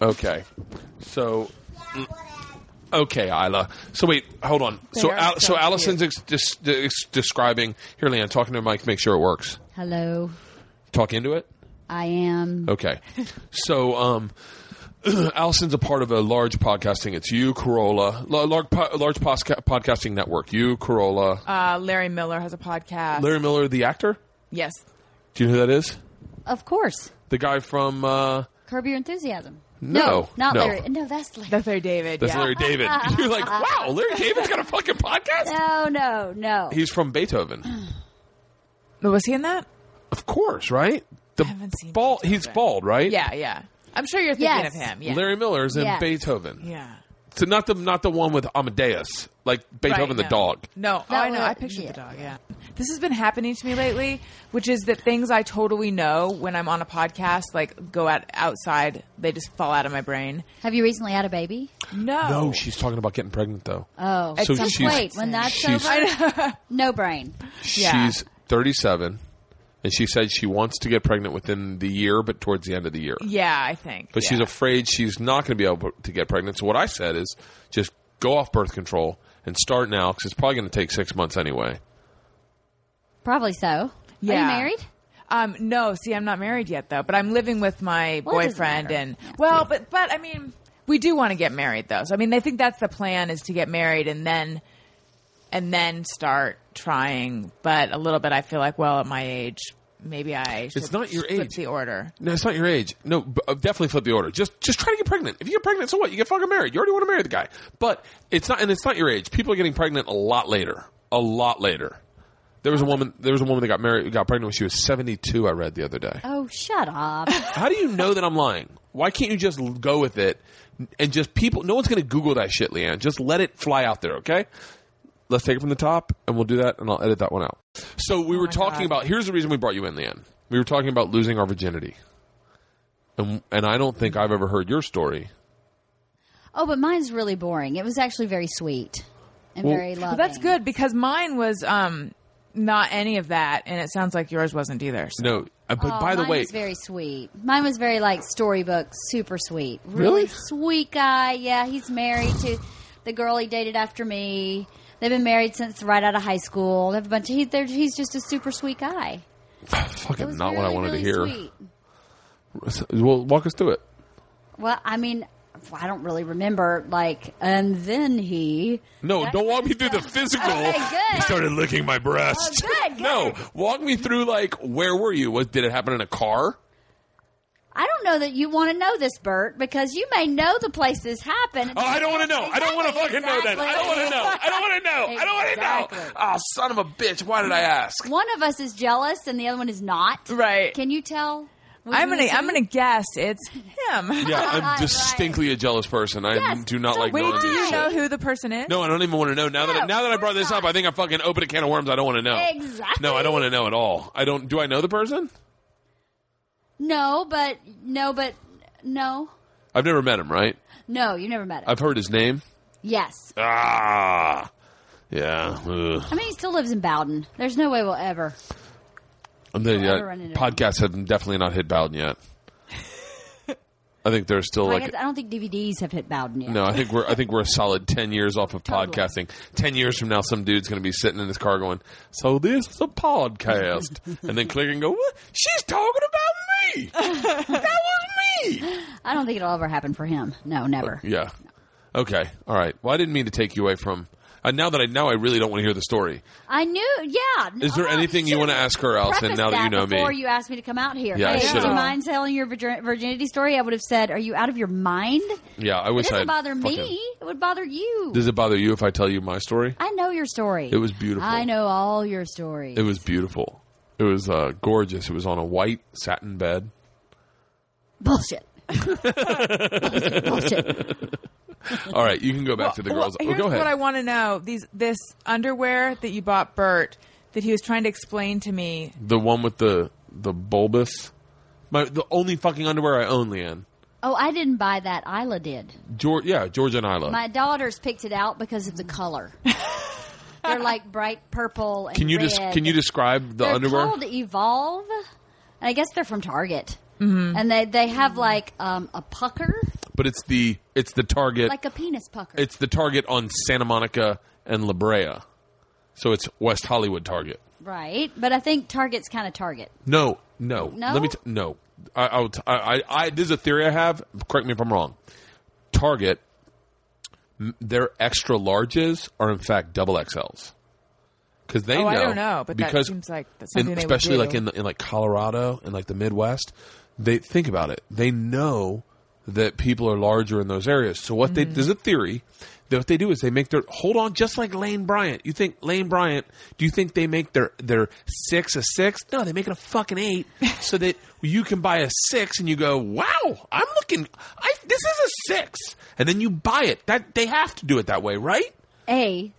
Okay. So... Okay, Isla. So wait, hold on. So Allison's describing... Here, Leanne, talking to Mike to make sure it works. Hello. Talk into it? I am. Okay. So, Alison's a part of a large podcasting. It's you, Carolla, large podcasting network. You, Carolla. Larry Miller has a podcast. Larry Miller, the actor? Yes. Do you know who that is? Of course. The guy from... Curb Your Enthusiasm. No, not Larry. No, that's Larry. That's Larry David. That's Larry David. You're like, wow, Larry David's got a fucking podcast? No. He's from Beethoven. Was he in that? Of course, right? I haven't seen bald. Beethoven. He's bald, right? Yeah. I'm sure you're thinking of him. Yeah. Larry Miller's in Beethoven. Yeah. So not the one with Amadeus, like Beethoven the dog. No, oh, I know. I pictured the dog, yeah. This has been happening to me lately, which is that things I totally know when I'm on a podcast, like go outside, they just fall out of my brain. Have you recently had a baby? No, she's talking about getting pregnant, though. Oh. So wait, when that's over, no brain. Yeah. She's 37. And she said she wants to get pregnant within the year, but towards the end of the year. Yeah, I think. But she's afraid she's not going to be able to get pregnant. So what I said is just go off birth control and start now because it's probably going to take 6 months anyway. Probably so. Yeah. Are you married? No. See, I'm not married yet, though. But I'm living with my boyfriend. But I mean, we do want to get married, though. So, I mean, I think that's the plan is to get married and then start trying, but a little bit I feel like, well, at my age, maybe I should flip the order. No, it's not your age. No, definitely flip the order. Just try to get pregnant. If you get pregnant, so what? You get fucking married. You already want to marry the guy. But it's not your age. People are getting pregnant a lot later. There was a woman that got pregnant when she was 72, I read the other day. Oh, shut up. How do you know that I'm lying? Why can't you just go with it and just people? No one's going to Google that shit, Leanne. Just let it fly out there, okay? Let's take it from the top, and we'll do that, and I'll edit that one out. So we were talking about – here's the reason we brought you in, Leanne. We were talking about losing our virginity. And I don't think I've ever heard your story. Oh, but mine's really boring. It was actually very sweet and very loving. Well, that's good because mine was not any of that, and it sounds like yours wasn't either. So. No. Mine was very sweet. Mine was very like storybook, super sweet. Really sweet guy. Yeah, he's married to the girl he dated after me. They've been married since right out of high school. They have a bunch. He's just a super sweet guy. Fucking not really, what I wanted really to hear. Sweet. Well, walk us through it. Well, I mean, I don't really remember. Like, and then he. No, don't walk me through the physical. Okay, he started licking my breast. Oh, good. No, walk me through. Like, where were you? Did it happen in a car? I don't know that you want to know this, Bert, because you may know the place this happened. Oh, I don't want to know. I don't want to fucking know that. I don't want to know. I don't want to know. I don't want to know. Oh, son of a bitch. Why did I ask? One of us is jealous and the other one is not. Right. Can you tell? I'm gonna guess it's him. Yeah, I'm distinctly a jealous person. I do not like knowing this. Wait, do you know who the person is? No, I don't even want to know. Now that I brought this up, I think I fucking opened a can of worms I don't want to know. Exactly. No, I don't want to know at all. I don't. Do I know the person? No. I've never met him, right? No, you never met him. I've heard his name? Yes. Ah. Yeah. Ugh. I mean, he still lives in Bowden. There's no way we'll ever. Podcasts have definitely not hit Bowden yet. I think there's still I don't think DVDs have hit Bowden yet. No, I think we're a solid 10 years off of podcasting. 10 years from now, some dude's going to be sitting in his car going, so this is a podcast. And then click and go, what? She's talking about me. That was me. I don't think it'll ever happen for him. No, never. Yeah. No. Okay. All right. Well, I didn't mean to take you away from... Now I really don't want to hear the story. I knew, yeah. Is there anything you want to ask her, Alison, now that you know me? Before you asked me to come out here. Yeah, hey, do you mind telling your virginity story? I would have said, are you out of your mind? Yeah, I wish it doesn't bother me. It would bother you. Does it bother you if I tell you my story? I know your story. It was beautiful. I know all your stories. It was beautiful. It was gorgeous. It was on a white satin bed. Bullshit. Bullshit. All right, you can go back to the girls. Here's go ahead. What I want to know: this underwear that you bought Bert that he was trying to explain to me. The one with the bulbous, the only fucking underwear I own, Leanne. Oh, I didn't buy that. Isla did. Georgia and Isla. My daughters picked it out because of the color. They're like bright purple and red. Can you describe the underwear? They're called Evolve, and I guess they're from Target. Mm-hmm. And they have like a pucker. But it's the Target. Like a penis pucker. It's the Target on Santa Monica and La Brea. So it's West Hollywood Target. Right. But I think Target's kind of Target. No. No? No. This is a theory I have. Correct me if I'm wrong. Target, their extra larges are in fact double XLs. Because they know. I don't know, but that seems like that's something they would do. Especially like in Colorado and like the Midwest, they think about it. They know that people are larger in those areas. So what there's a theory that what they do is they make their hold on just like Lane Bryant. You think Lane Bryant? Do you think they make their 6 a 6? No, they make it a fucking 8, so that you can buy a 6 and you go, wow, I'm looking. This is a 6, and then you buy it. That they have to do it that way, right? A.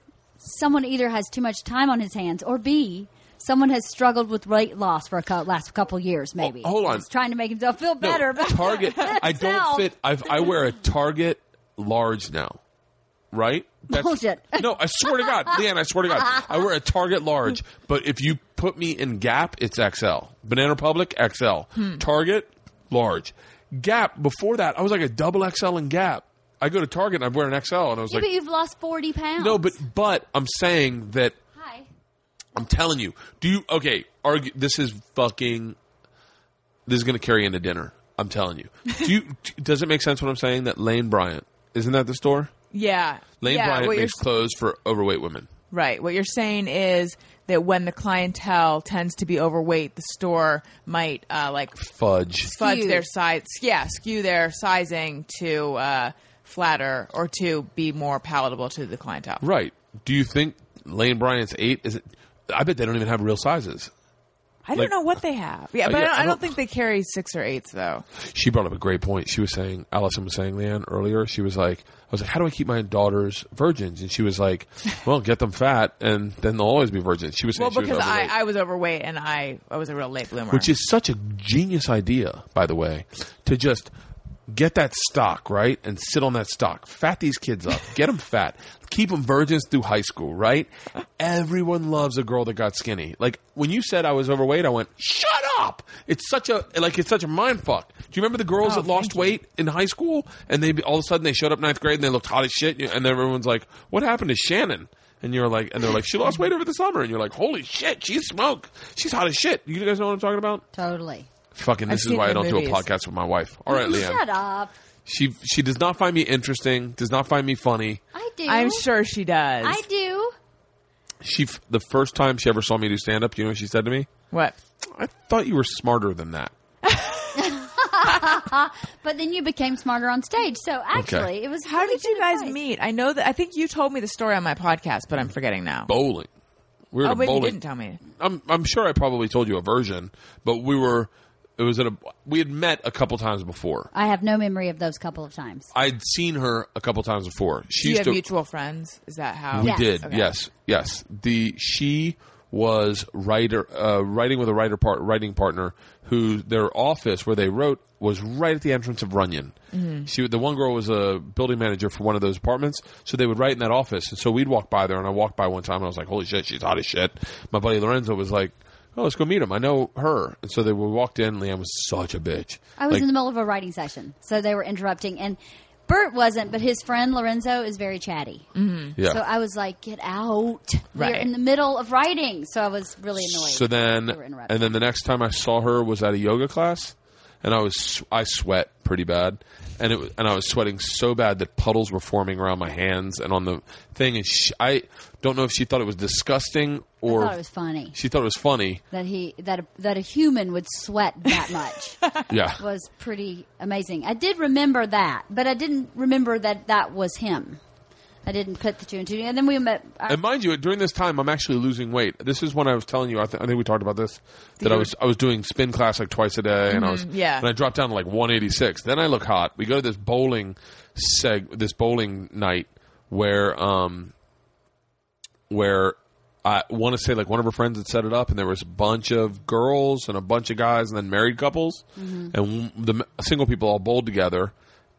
Someone either has too much time on his hands, or B, someone has struggled with weight loss for last couple years, maybe. Hold on. He's trying to make himself feel better. No, Target. I don't fit. I wear a Target large now, right? Bullshit. No, I swear to God. Leanne, I swear to God. I wear a Target large, but if you put me in Gap, it's XL. Banana Republic, XL. Target, large. Gap, before that, I was like a double XL in Gap. I go to Target and I wear an XL, and I was like, "But you've lost 40 pounds." No, but I'm saying that. Hi. I'm telling you. Do you okay? Argue. This is going to carry into dinner. I'm telling you. Does it make sense what I'm saying? That Lane Bryant, isn't that the store? Yeah. Lane Bryant makes clothes for overweight women. Right. What you're saying is that when the clientele tends to be overweight, the store might fudge their size. Yeah, skew their sizing to. Flatter or to be more palatable to the clientele. Right. Do you think Lane Bryant's 8 is it? I bet they don't even have real sizes. I don't know what they have. Yeah, but I don't think they carry 6 or 8s though. She brought up a great point. Alison was saying, Leanne, earlier, she was like, I was like, how do I keep my daughters virgins? And she was like, well, get them fat and then they'll always be virgins. She was saying, well, because I was overweight and I was a real late bloomer. Which is such a genius idea, by the way, to just get that stock, right? And sit on that stock. Fat these kids up. Get them fat. Keep them virgins through high school, right? Everyone loves a girl that got skinny. Like, when you said I was overweight, I went, shut up! It's such a mind fuck. Do you remember the girls that lost weight in high school? And they all of a sudden, they showed up 9th grade and they looked hot as shit. And everyone's like, what happened to Shannon? And you're like, and they're like, she lost weight over the summer. And you're like, holy shit, she's smoke. She's hot as shit. You guys know what I'm talking about? Totally. Fucking, this is why I don't do a podcast with my wife. All right, Leanne. Shut up. She does not find me interesting, does not find me funny. I do. I'm sure she does. I do. The first time she ever saw me do stand-up, you know what she said to me? What? I thought you were smarter than that. But then you became smarter on stage. So actually, okay. It was... How did you guys meet? I know that... I think you told me the story on my podcast, but I'm forgetting now. Bowling. We were at bowling. You didn't tell me. I'm sure I probably told you a version, but we were... It was we had met a couple times before. I have no memory of those couple of times. I'd seen her a couple times before. You have mutual friends? Is that how? We did. Okay. Yes. She was writing with a writing partner who their office where they wrote was right at the entrance of Runyon. Mm-hmm. The one girl was a building manager for one of those apartments, so they would write in that office. And so we'd walk by there, and I walked by one time, and I was like, holy shit, she's hot as shit. My buddy Lorenzo was like, oh, let's go meet him. I know her. And so we walked in. Leanne was such a bitch. I was in the middle of a writing session, so they were interrupting. And Bert wasn't, but his friend Lorenzo is very chatty. Mm-hmm. Yeah. So I was like, get out. Right. We're in the middle of writing. So I was really annoyed. So then, and then the next time I saw her was at a yoga class. And I sweat pretty bad, and I was sweating so bad that puddles were forming around my hands and on the thing. And I don't know if she thought it was disgusting or I thought it was funny. She thought it was funny that a human would sweat that much. Yeah, was pretty amazing. I did remember that, but I didn't remember that was him. I didn't put the two and two. And then we met. And mind you, during this time, I'm actually losing weight. This is when I was telling you. I think we talked about this. That I was doing spin class like twice a day, mm-hmm. and and I dropped down to like 186. Then I look hot. We go to this bowling night where I want to say like one of her friends had set it up, and there was a bunch of girls and a bunch of guys, and then married couples, mm-hmm. and the single people all bowled together.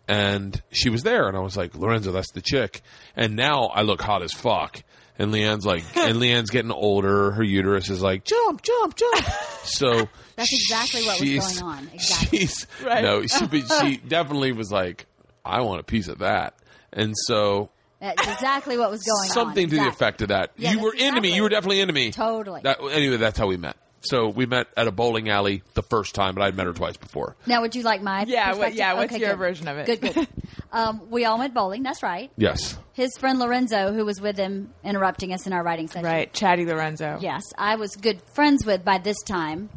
And she was there, and I was like, Lorenzo, that's the chick. And now I look hot as fuck. And Leanne's like, and Leanne's getting older. Her uterus is like, jump, jump, jump. So that's exactly what was going on. Exactly. Right. No, she definitely was like, I want a piece of that. And so that's exactly what was going on. Something to the effect of that. Yeah, you were into me. You were definitely into me. Totally. Anyway, that's how we met. So we met at a bowling alley the first time, but I'd met her twice before. Now, would you like my perspective? Yeah, what's your version of it? Good, good. We all went bowling. That's right. Yes. His friend Lorenzo, who was with him, interrupting us in our writing session. Right. Chatty Lorenzo. Yes. I was good friends with by this time.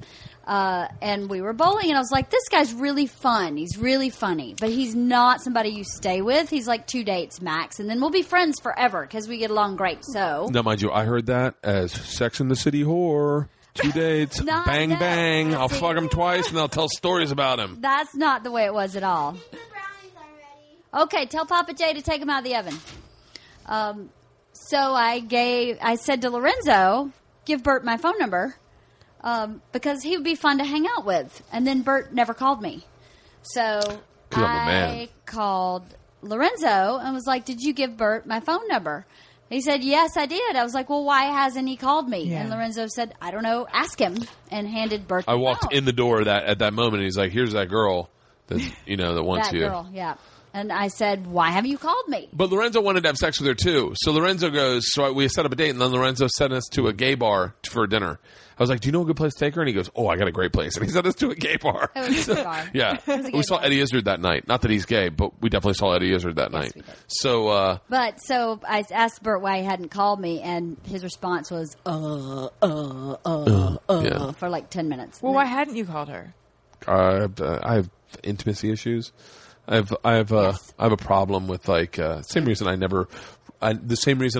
And we were bowling, and I was like, this guy's really fun. He's really funny. But he's not somebody you stay with. He's like 2 dates max, and then we'll be friends forever because we get along great. So now, mind you, I heard that as Sex and the City whore. 2 dates, bang, that. Bang. I'll fuck him twice, and I'll tell stories about him. That's not the way it was at all. The brownies are ready. Okay, tell Papa Jay to take them out of the oven. So I said to Lorenzo, give Bert my phone number. Because he would be fun to hang out with. And then Bert never called me. So I called Lorenzo and was like, did you give Bert my phone number? He said, yes, I did. I was like, well, why hasn't he called me? Yeah. And Lorenzo said, I don't know. Ask him. And handed Bert the phone. I walked in the door at that moment. And he's like, here's that girl that, you know, that wants you. That girl, yeah. And I said, why have you called me? But Lorenzo wanted to have sex with her, too. So Lorenzo goes, we set up a date, and then Lorenzo sent us to a gay bar for dinner. I was like, do you know a good place to take her? And he goes, oh, I got a great place. And he sent us to a gay bar. It was a gay bar. Yeah. We saw Eddie Izzard that night. Not that he's gay, but we definitely saw Eddie Izzard that night. So, so I asked Bert why he hadn't called me, and his response was, for like 10 minutes. Well, why hadn't you called her? I have intimacy issues. I have a problem with like the same reason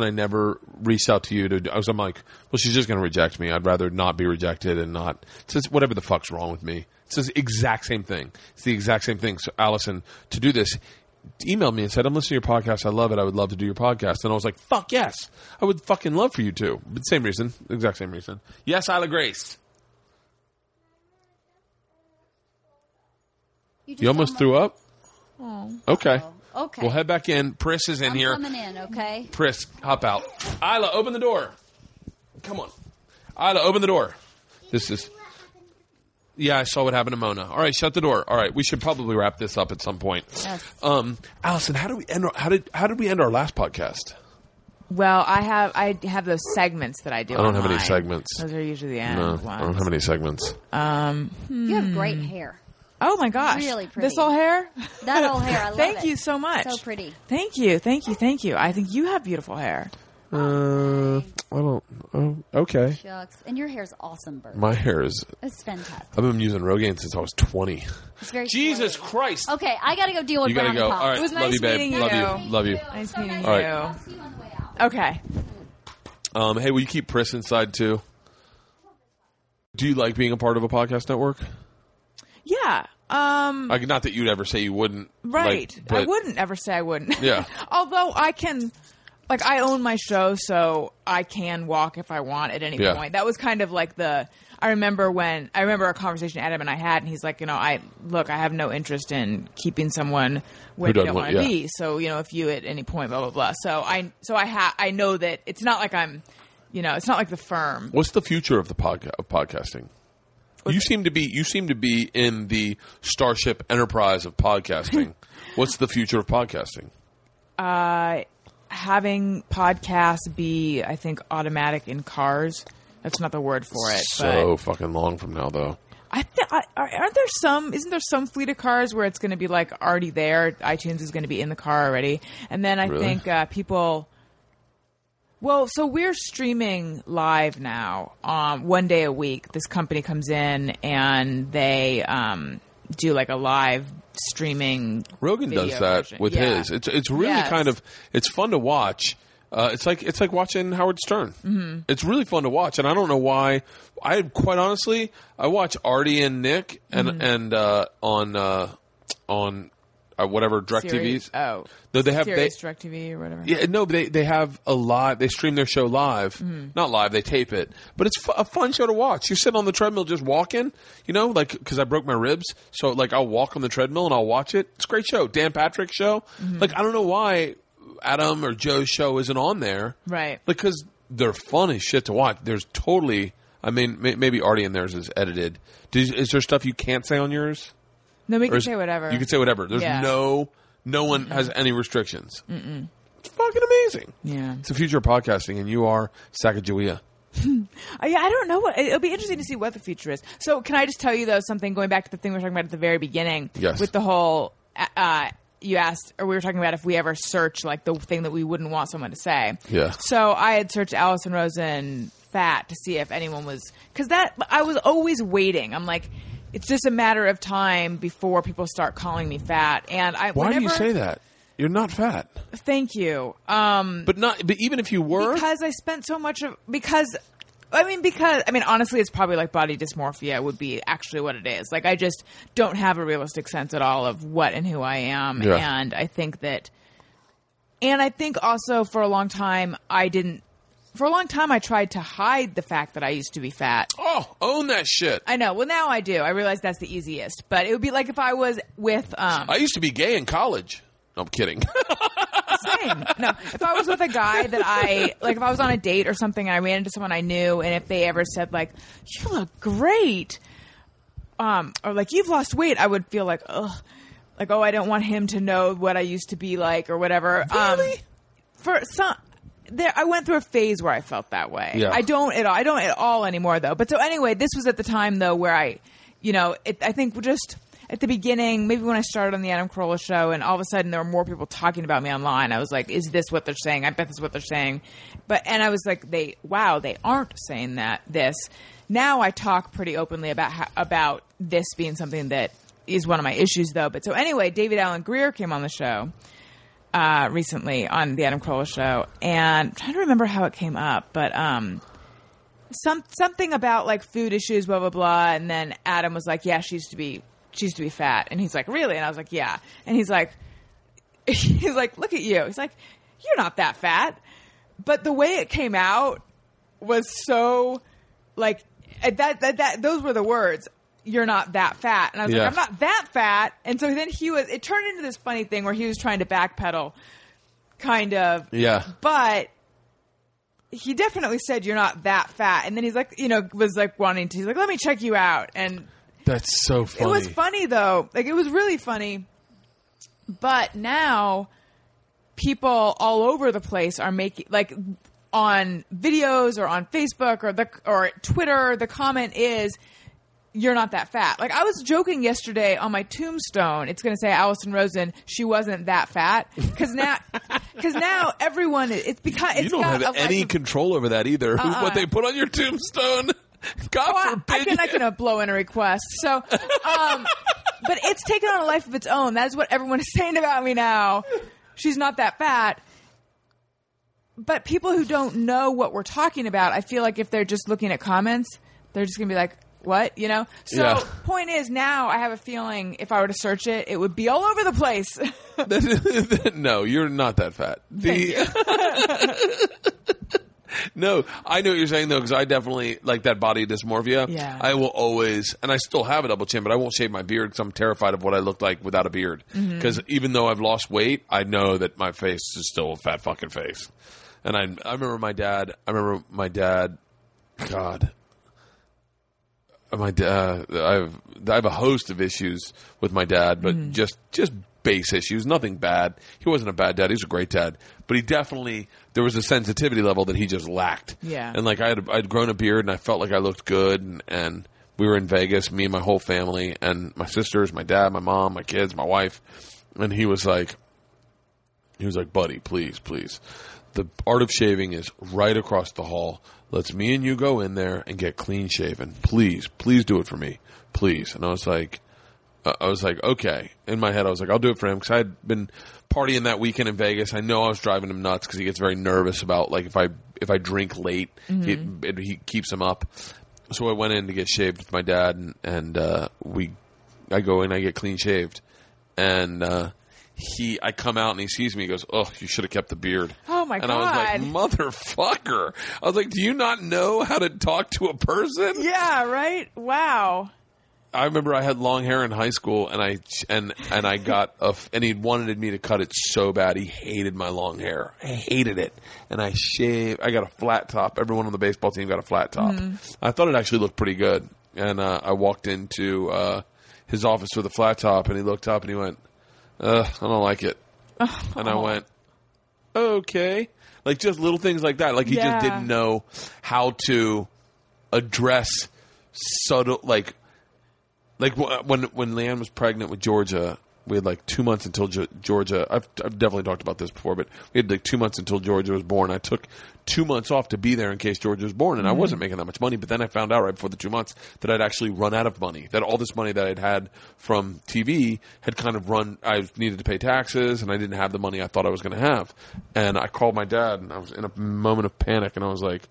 I never reached out to you to. I'm like, well, she's just going to reject me. I'd rather not be rejected and not. It's just whatever the fuck's wrong with me. It's the exact same thing. It's the exact same thing. So Alison, to do this, emailed me and said, I'm listening to your podcast. I love it. I would love to do your podcast. And I was like, fuck yes, I would fucking love for you too. But same reason, exact same reason. Yes, Isla Grace. You almost threw up. Oh. Okay. Oh, okay. We'll head back in. Pris is in here. I'm coming in, okay? Pris, hop out. Isla, open the door. Come on. Isla, open the door. Yeah, I saw what happened to Mona. All right, shut the door. All right, we should probably wrap this up at some point. Yes. Alison, how did we end our last podcast? Well, I have those segments that I do. I don't have any segments. Those are usually the end ones. I don't have any segments. You have great hair. Oh, my gosh. Really pretty. This old hair? That old hair. I love it. Thank you so much. So pretty. Thank you. Thank you. Thank you. I think you have beautiful hair. I don't. Okay. Shucks. And your hair's awesome, Bert. My hair is. It's fantastic. I've been using Rogaine since I was 20. It's very Jesus scary. Christ. Okay. I got to go deal with Brownie Pop. All right. It was nice meeting you. Love you. Nice meeting you. All right. I'll see you on the way out. Okay. Hey, will you keep Pris inside, too? Do you like being a part of a podcast network? Yeah. Like, not that you'd ever say you wouldn't. Right. Like, I wouldn't ever say I wouldn't. Yeah. Although I can, like, I own my show, so I can walk if I want at any point. That was kind of like I remember a conversation Adam and I had, and he's like, you know, I have no interest in keeping someone where they don't want to be. So, you know, if you at any point, blah, blah, blah. So I know that it's not like I'm, you know, it's not like the firm. What's the future of the podcasting? You seem to be in the Starship Enterprise of podcasting. What's the future of podcasting? Having podcasts be, I think, automatic in cars. That's not the word for it. So fucking long from now, though. Isn't there some fleet of cars where it's going to be like already there? iTunes is going to be in the car already, and then I think people. Well, so we're streaming live now. 1 day a week, this company comes in and they do like a live streaming. Rogan does that version. With his. It's really kind of it's fun to watch. It's like watching Howard Stern. Mm-hmm. It's really fun to watch, and I don't know why. I quite honestly, I watch Artie and Nick on. Whatever DirecTV's. Oh. Though they have DirecTV or whatever. Yeah, no, but they have a live. They stream their show live. Mm-hmm. Not live, they tape it. But it's a fun show to watch. You sit on the treadmill just walking, you know, like because I broke my ribs. So, like, I'll walk on the treadmill and I'll watch it. It's a great show. Dan Patrick's show. Mm-hmm. Like, I don't know why Adam or Joe's show isn't on there. Right. Because they're fun as shit to watch. There's totally, I mean, maybe Artie and theirs is edited. Is there stuff you can't say on yours? No, we can say whatever. You can say whatever. There's no one has any restrictions. Mm-mm. It's fucking amazing. Yeah. It's the future of podcasting, and you are Sacagawea. I don't know. It'll be interesting to see what the future is. So can I just tell you, though, something going back to the thing we were talking about at the very beginning? Yes. With the whole you asked, or we were talking about if we ever search, like, the thing that we wouldn't want someone to say. Yeah. So I had searched Alison Rosen fat to see if anyone was – because that – I was always waiting. I'm like, it's just a matter of time before people start calling me fat. And I – Why do you say that? You're not fat. Thank you. But even if you were? Because I spent so much of – because honestly, it's probably like body dysmorphia would be actually what it is. Like, I just don't have a realistic sense at all of what and who I am. Yeah. And I think that – and I think also for a long time I didn't – for a long time I tried to hide the fact that I used to be fat. Oh, own that shit. I know. Well, now I do. I realize that's the easiest. But it would be like if I was with I used to be gay in college. No, I'm kidding. Same. No, if I was with a guy that I like, if I was on a date or something, and I ran into someone I knew, and if they ever said like, "You look great," or like, "You've lost weight," I would feel like, "Ugh," like, "Oh, I don't want him to know what I used to be like," or whatever. Really? I went through a phase where I felt that way. Yeah. I don't at all anymore, though. But so anyway, this was at the time though where I think just. At the beginning, maybe when I started on The Adam Carolla Show and all of a sudden there were more people talking about me online, I was like, is this what they're saying? I bet this is what they're saying. And I was like, they aren't saying this. Now I talk pretty openly about this being something that is one of my issues, though. But so anyway, David Alan Greer came on the show recently on The Adam Carolla Show. And I'm trying to remember how it came up, but something about like food issues, blah, blah, blah. And then Adam was like, yeah, she used to be fat. And he's like, really? And I was like, yeah. And he's like, look at you. He's like, you're not that fat. But the way it came out was so like that those were the words. You're not that fat. And I was like, I'm not that fat. And so then it turned into this funny thing where he was trying to backpedal kind of. Yeah. But he definitely said, you're not that fat. And then he's like, was like wanting to, he's like, let me check you out. And that's so funny. It was funny, though. Like, it was really funny. But now people all over the place are making – like, on videos or on Facebook or Twitter, the comment is, you're not that fat. Like, I was joking yesterday on my tombstone. It's going to say, Alison Rosen, she wasn't that fat. Because now – because now everyone – it's because – you don't have any control over that either, what they put on your tombstone. God forbid. I can blow in a request. So, but it's taken on a life of its own. That is what everyone is saying about me now. She's not that fat. But people who don't know what we're talking about, I feel like if they're just looking at comments, they're just going to be like, what? You know? So, Point is, now I have a feeling if I were to search it, it would be all over the place. No, you're not that fat. No, I know what you're saying, though, because I definitely like that body dysmorphia. Yeah. I will always – and I still have a double chin, but I won't shave my beard because I'm terrified of what I look like without a beard. Because even though I've lost weight, I know that my face is still a fat fucking face. And I remember my dad – God. My dad I have a host of issues with my dad, but just base issues, nothing bad. He wasn't a bad dad. He was a great dad. But he definitely – there was a sensitivity level that he just lacked. Yeah. And like I'd grown a beard and I felt like I looked good. And we were in Vegas, me and my whole family and my sisters, my dad, my mom, my kids, my wife. And he was like, buddy, please. The art of shaving is right across the hall. Let's me and you go in there and get clean shaven. Please do it for me. Please. And I was like, okay. In my head, I was like, I'll do it for him because I had been partying that weekend in Vegas. I know I was driving him nuts because he gets very nervous about like if I drink late, he keeps him up. So I went in to get shaved with my dad, and I go in, I get clean shaved, I come out and he sees me. He goes, oh, you should have kept the beard. Oh, my God. And I was like, motherfucker. I was like, do you not know how to talk to a person? Yeah, right? Wow. I remember I had long hair in high school, and he wanted me to cut it so bad. He hated my long hair. I hated it. And I shaved. I got a flat top. Everyone on the baseball team got a flat top. I thought it actually looked pretty good. And I walked into his office with a flat top, and he looked up and he went, I don't like it. Oh. And I went, okay. Like, just little things like that. Like, he just didn't know how to address subtle, like when Leanne was pregnant with Georgia, we had, like, 2 months until Georgia... I've definitely talked about this before, but we had, like, 2 months until Georgia was born. I took 2 months off to be there in case Georgia was born, and I wasn't making that much money. But then I found out right before the 2 months that I'd actually run out of money, that all this money that I'd had from TV had kind of run... I needed to pay taxes, and I didn't have the money I thought I was going to have. And I called my dad, and I was in a moment of panic, and I was like,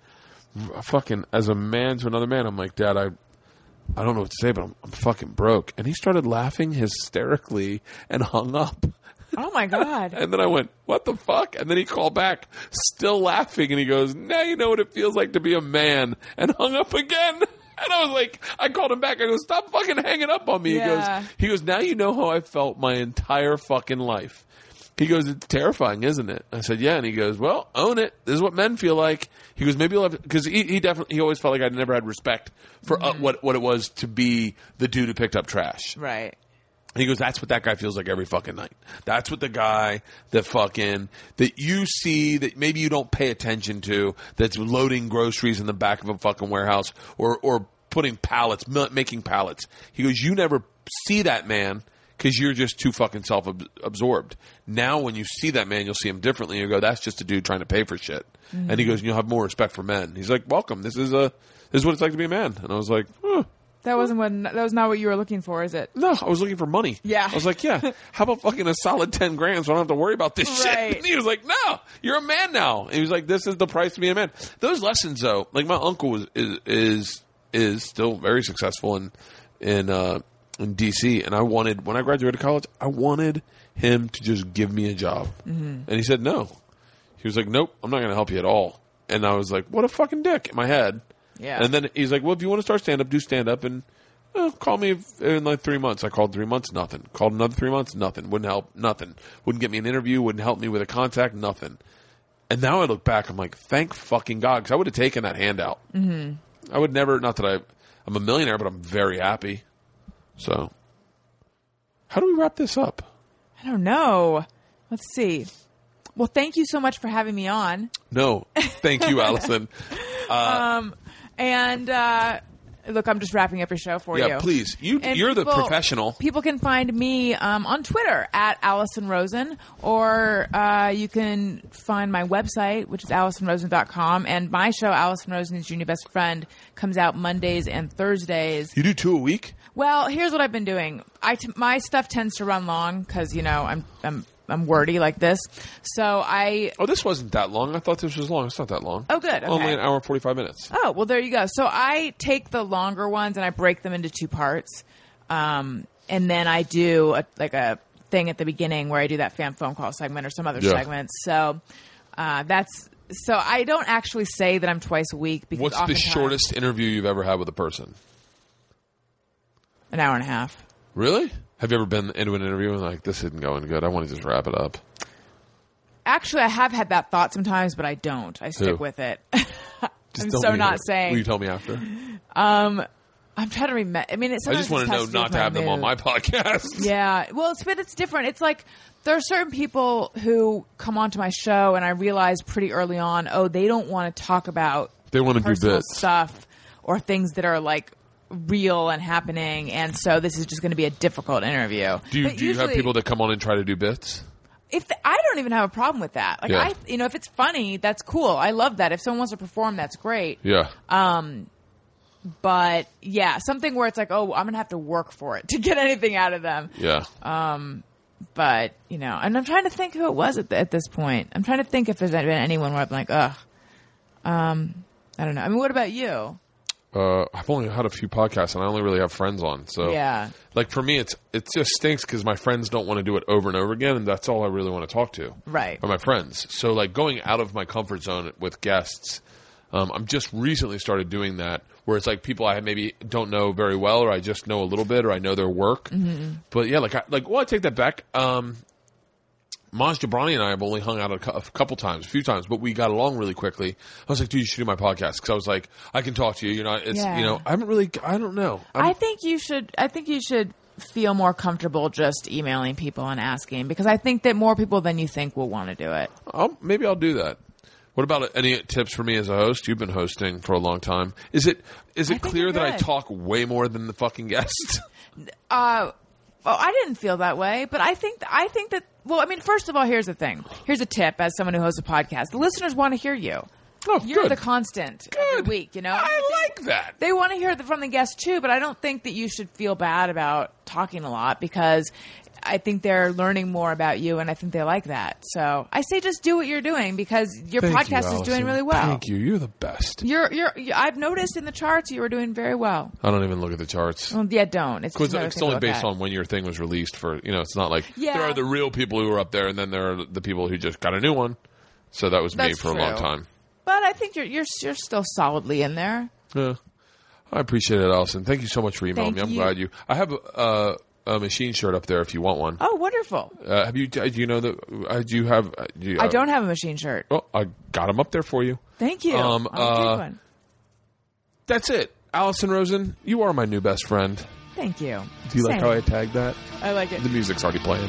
fucking, as a man to another man, I'm like, Dad, I don't know what to say, but I'm fucking broke. And he started laughing hysterically and hung up. Oh, my God. And then I went, what the fuck? And then he called back, still laughing, and he goes, now you know what it feels like to be a man, and hung up again. And I was like, I called him back. I go, stop fucking hanging up on me. Yeah. He goes, now you know how I felt my entire fucking life. He goes, it's terrifying, isn't it? I said, yeah. And he goes, well, own it. This is what men feel like. He goes, maybe you'll have, because he always felt like I'd never had respect for what it was to be the dude who picked up trash. Right. And he goes, that's what that guy feels like every fucking night. That's what the guy that you see that maybe you don't pay attention to, that's loading groceries in the back of a fucking warehouse or putting pallets, making pallets. He goes, you never see that man. Because you're just too fucking self-absorbed. Now when you see that man, you'll see him differently. You go, that's just a dude trying to pay for shit. Mm-hmm. And he goes, you'll have more respect for men. He's like, welcome. This is what it's like to be a man. And I was like, huh. That was not what you were looking for, is it? No, I was looking for money. Yeah. I was like, yeah, how about fucking a solid 10 grand so I don't have to worry about this shit? And he was like, no, you're a man now. And he was like, this is the price to be a man. Those lessons, though, like my uncle is still very successful in DC, and when I graduated college, I wanted him to just give me a job. Mm-hmm. And he said no. He was like, nope, I'm not going to help you at all. And I was like, what a fucking dick in my head. Yeah. And then he's like, well, if you want to start stand-up, do stand-up, and call me in like 3 months. I called 3 months, nothing. Called another 3 months, nothing. Wouldn't help, nothing. Wouldn't get me an interview, wouldn't help me with a contact, nothing. And now I look back, I'm like, thank fucking God, because I would have taken that handout. Mm-hmm. I would never, not that I'm a millionaire, but I'm very happy. So, how do we wrap this up? I don't know. Let's see. Well, thank you so much for having me on. No, thank you, Allison. Look, I'm just wrapping up your show for you. Yeah, please. You're the professional. People can find me on Twitter at Alison Rosen, or you can find my website, which is AlisonRosen.com. And my show, Alison Rosen is Your New Best Friend, comes out Mondays and Thursdays. You do 2 a week? Well, here's what I've been doing. My stuff tends to run long because, you know, I'm wordy like this. So this wasn't that long. I thought this was long. It's not that long. Oh, good. Okay. Only an hour and 45 minutes. Oh, well, there you go. So I take the longer ones and I break them into 2 parts. And then I do a thing at the beginning where I do that fan phone call segment or some other segment. So so I don't actually say that I'm twice a week. Because what's the shortest interview you've ever had with a person? An hour and a half. Really? Have you ever been into an interview and like, this isn't going good, I want to just wrap it up? Actually, I have had that thought sometimes, but I don't. I stick with it. I'm so not saying. Will you tell me after? I'm trying to remember. I mean, I just want to know not to have them on my podcast. Yeah. Well, it's different. It's like there are certain people who come onto my show, and I realized pretty early on, they don't want to talk about personal stuff or things that are like real and happening, and so this is just going to be a difficult interview. Do you have people that come on and try to do bits? I don't even have a problem with that. Like, if it's funny, that's cool. I love that. If someone wants to perform, that's great. Yeah. But yeah, something where it's like, I'm gonna have to work for it to get anything out of them. Yeah. But you know, and I'm trying to think who it was at this point. I'm trying to think if there's been anyone where I'm like, I don't know. I mean, what about you? I've only had a few podcasts, and I only really have friends on. So, like for me, it just stinks because my friends don't want to do it over and over again, and that's all I really want to talk to. Right. Are my friends. So, like going out of my comfort zone with guests, I'm just recently started doing that, where it's like people I maybe don't know very well, or I just know a little bit, or I know their work. Mm-hmm. But yeah, I take that back. Maz Jobrani and I have only hung out a few times, but we got along really quickly. I was like, dude, you should do my podcast. Because I was like, I can talk to you. I don't know. I think you should feel more comfortable just emailing people and asking, because I think that more people than you think will want to do it. Maybe I'll do that. What about any tips for me as a host? You've been hosting for a long time. Is it clear that I talk way more than the fucking guests? Well, I didn't feel that way, but I think that, well, I mean, first of all, here's the thing. Here's a tip as someone who hosts a podcast. The listeners want to hear you. Oh, you're good. The constant every week, you know? I like that. They want to hear from the guests, too, but I don't think that you should feel bad about talking a lot, because I think they're learning more about you, and I think they like that. So I say just do what you're doing, because your podcast is doing really well. Thank you. You're the best. I've noticed in the charts you were doing very well. I don't even look at the charts. Well, yeah, don't. It's only based on when your thing was released. It's not like there are the real people who are up there, and then there are the people who just got a new one. So that was me for a long time. But I think you're still solidly in there. Yeah, I appreciate it, Alison. Thank you so much for emailing me. I'm glad you. I have a machine shirt up there if you want one. Oh, wonderful! I don't have a machine shirt. Well, I got them up there for you. Thank you. Good one. That's it, Alison Rosen. You are my new best friend. Thank you. Do you like how I tagged that? I like it. The music's already playing.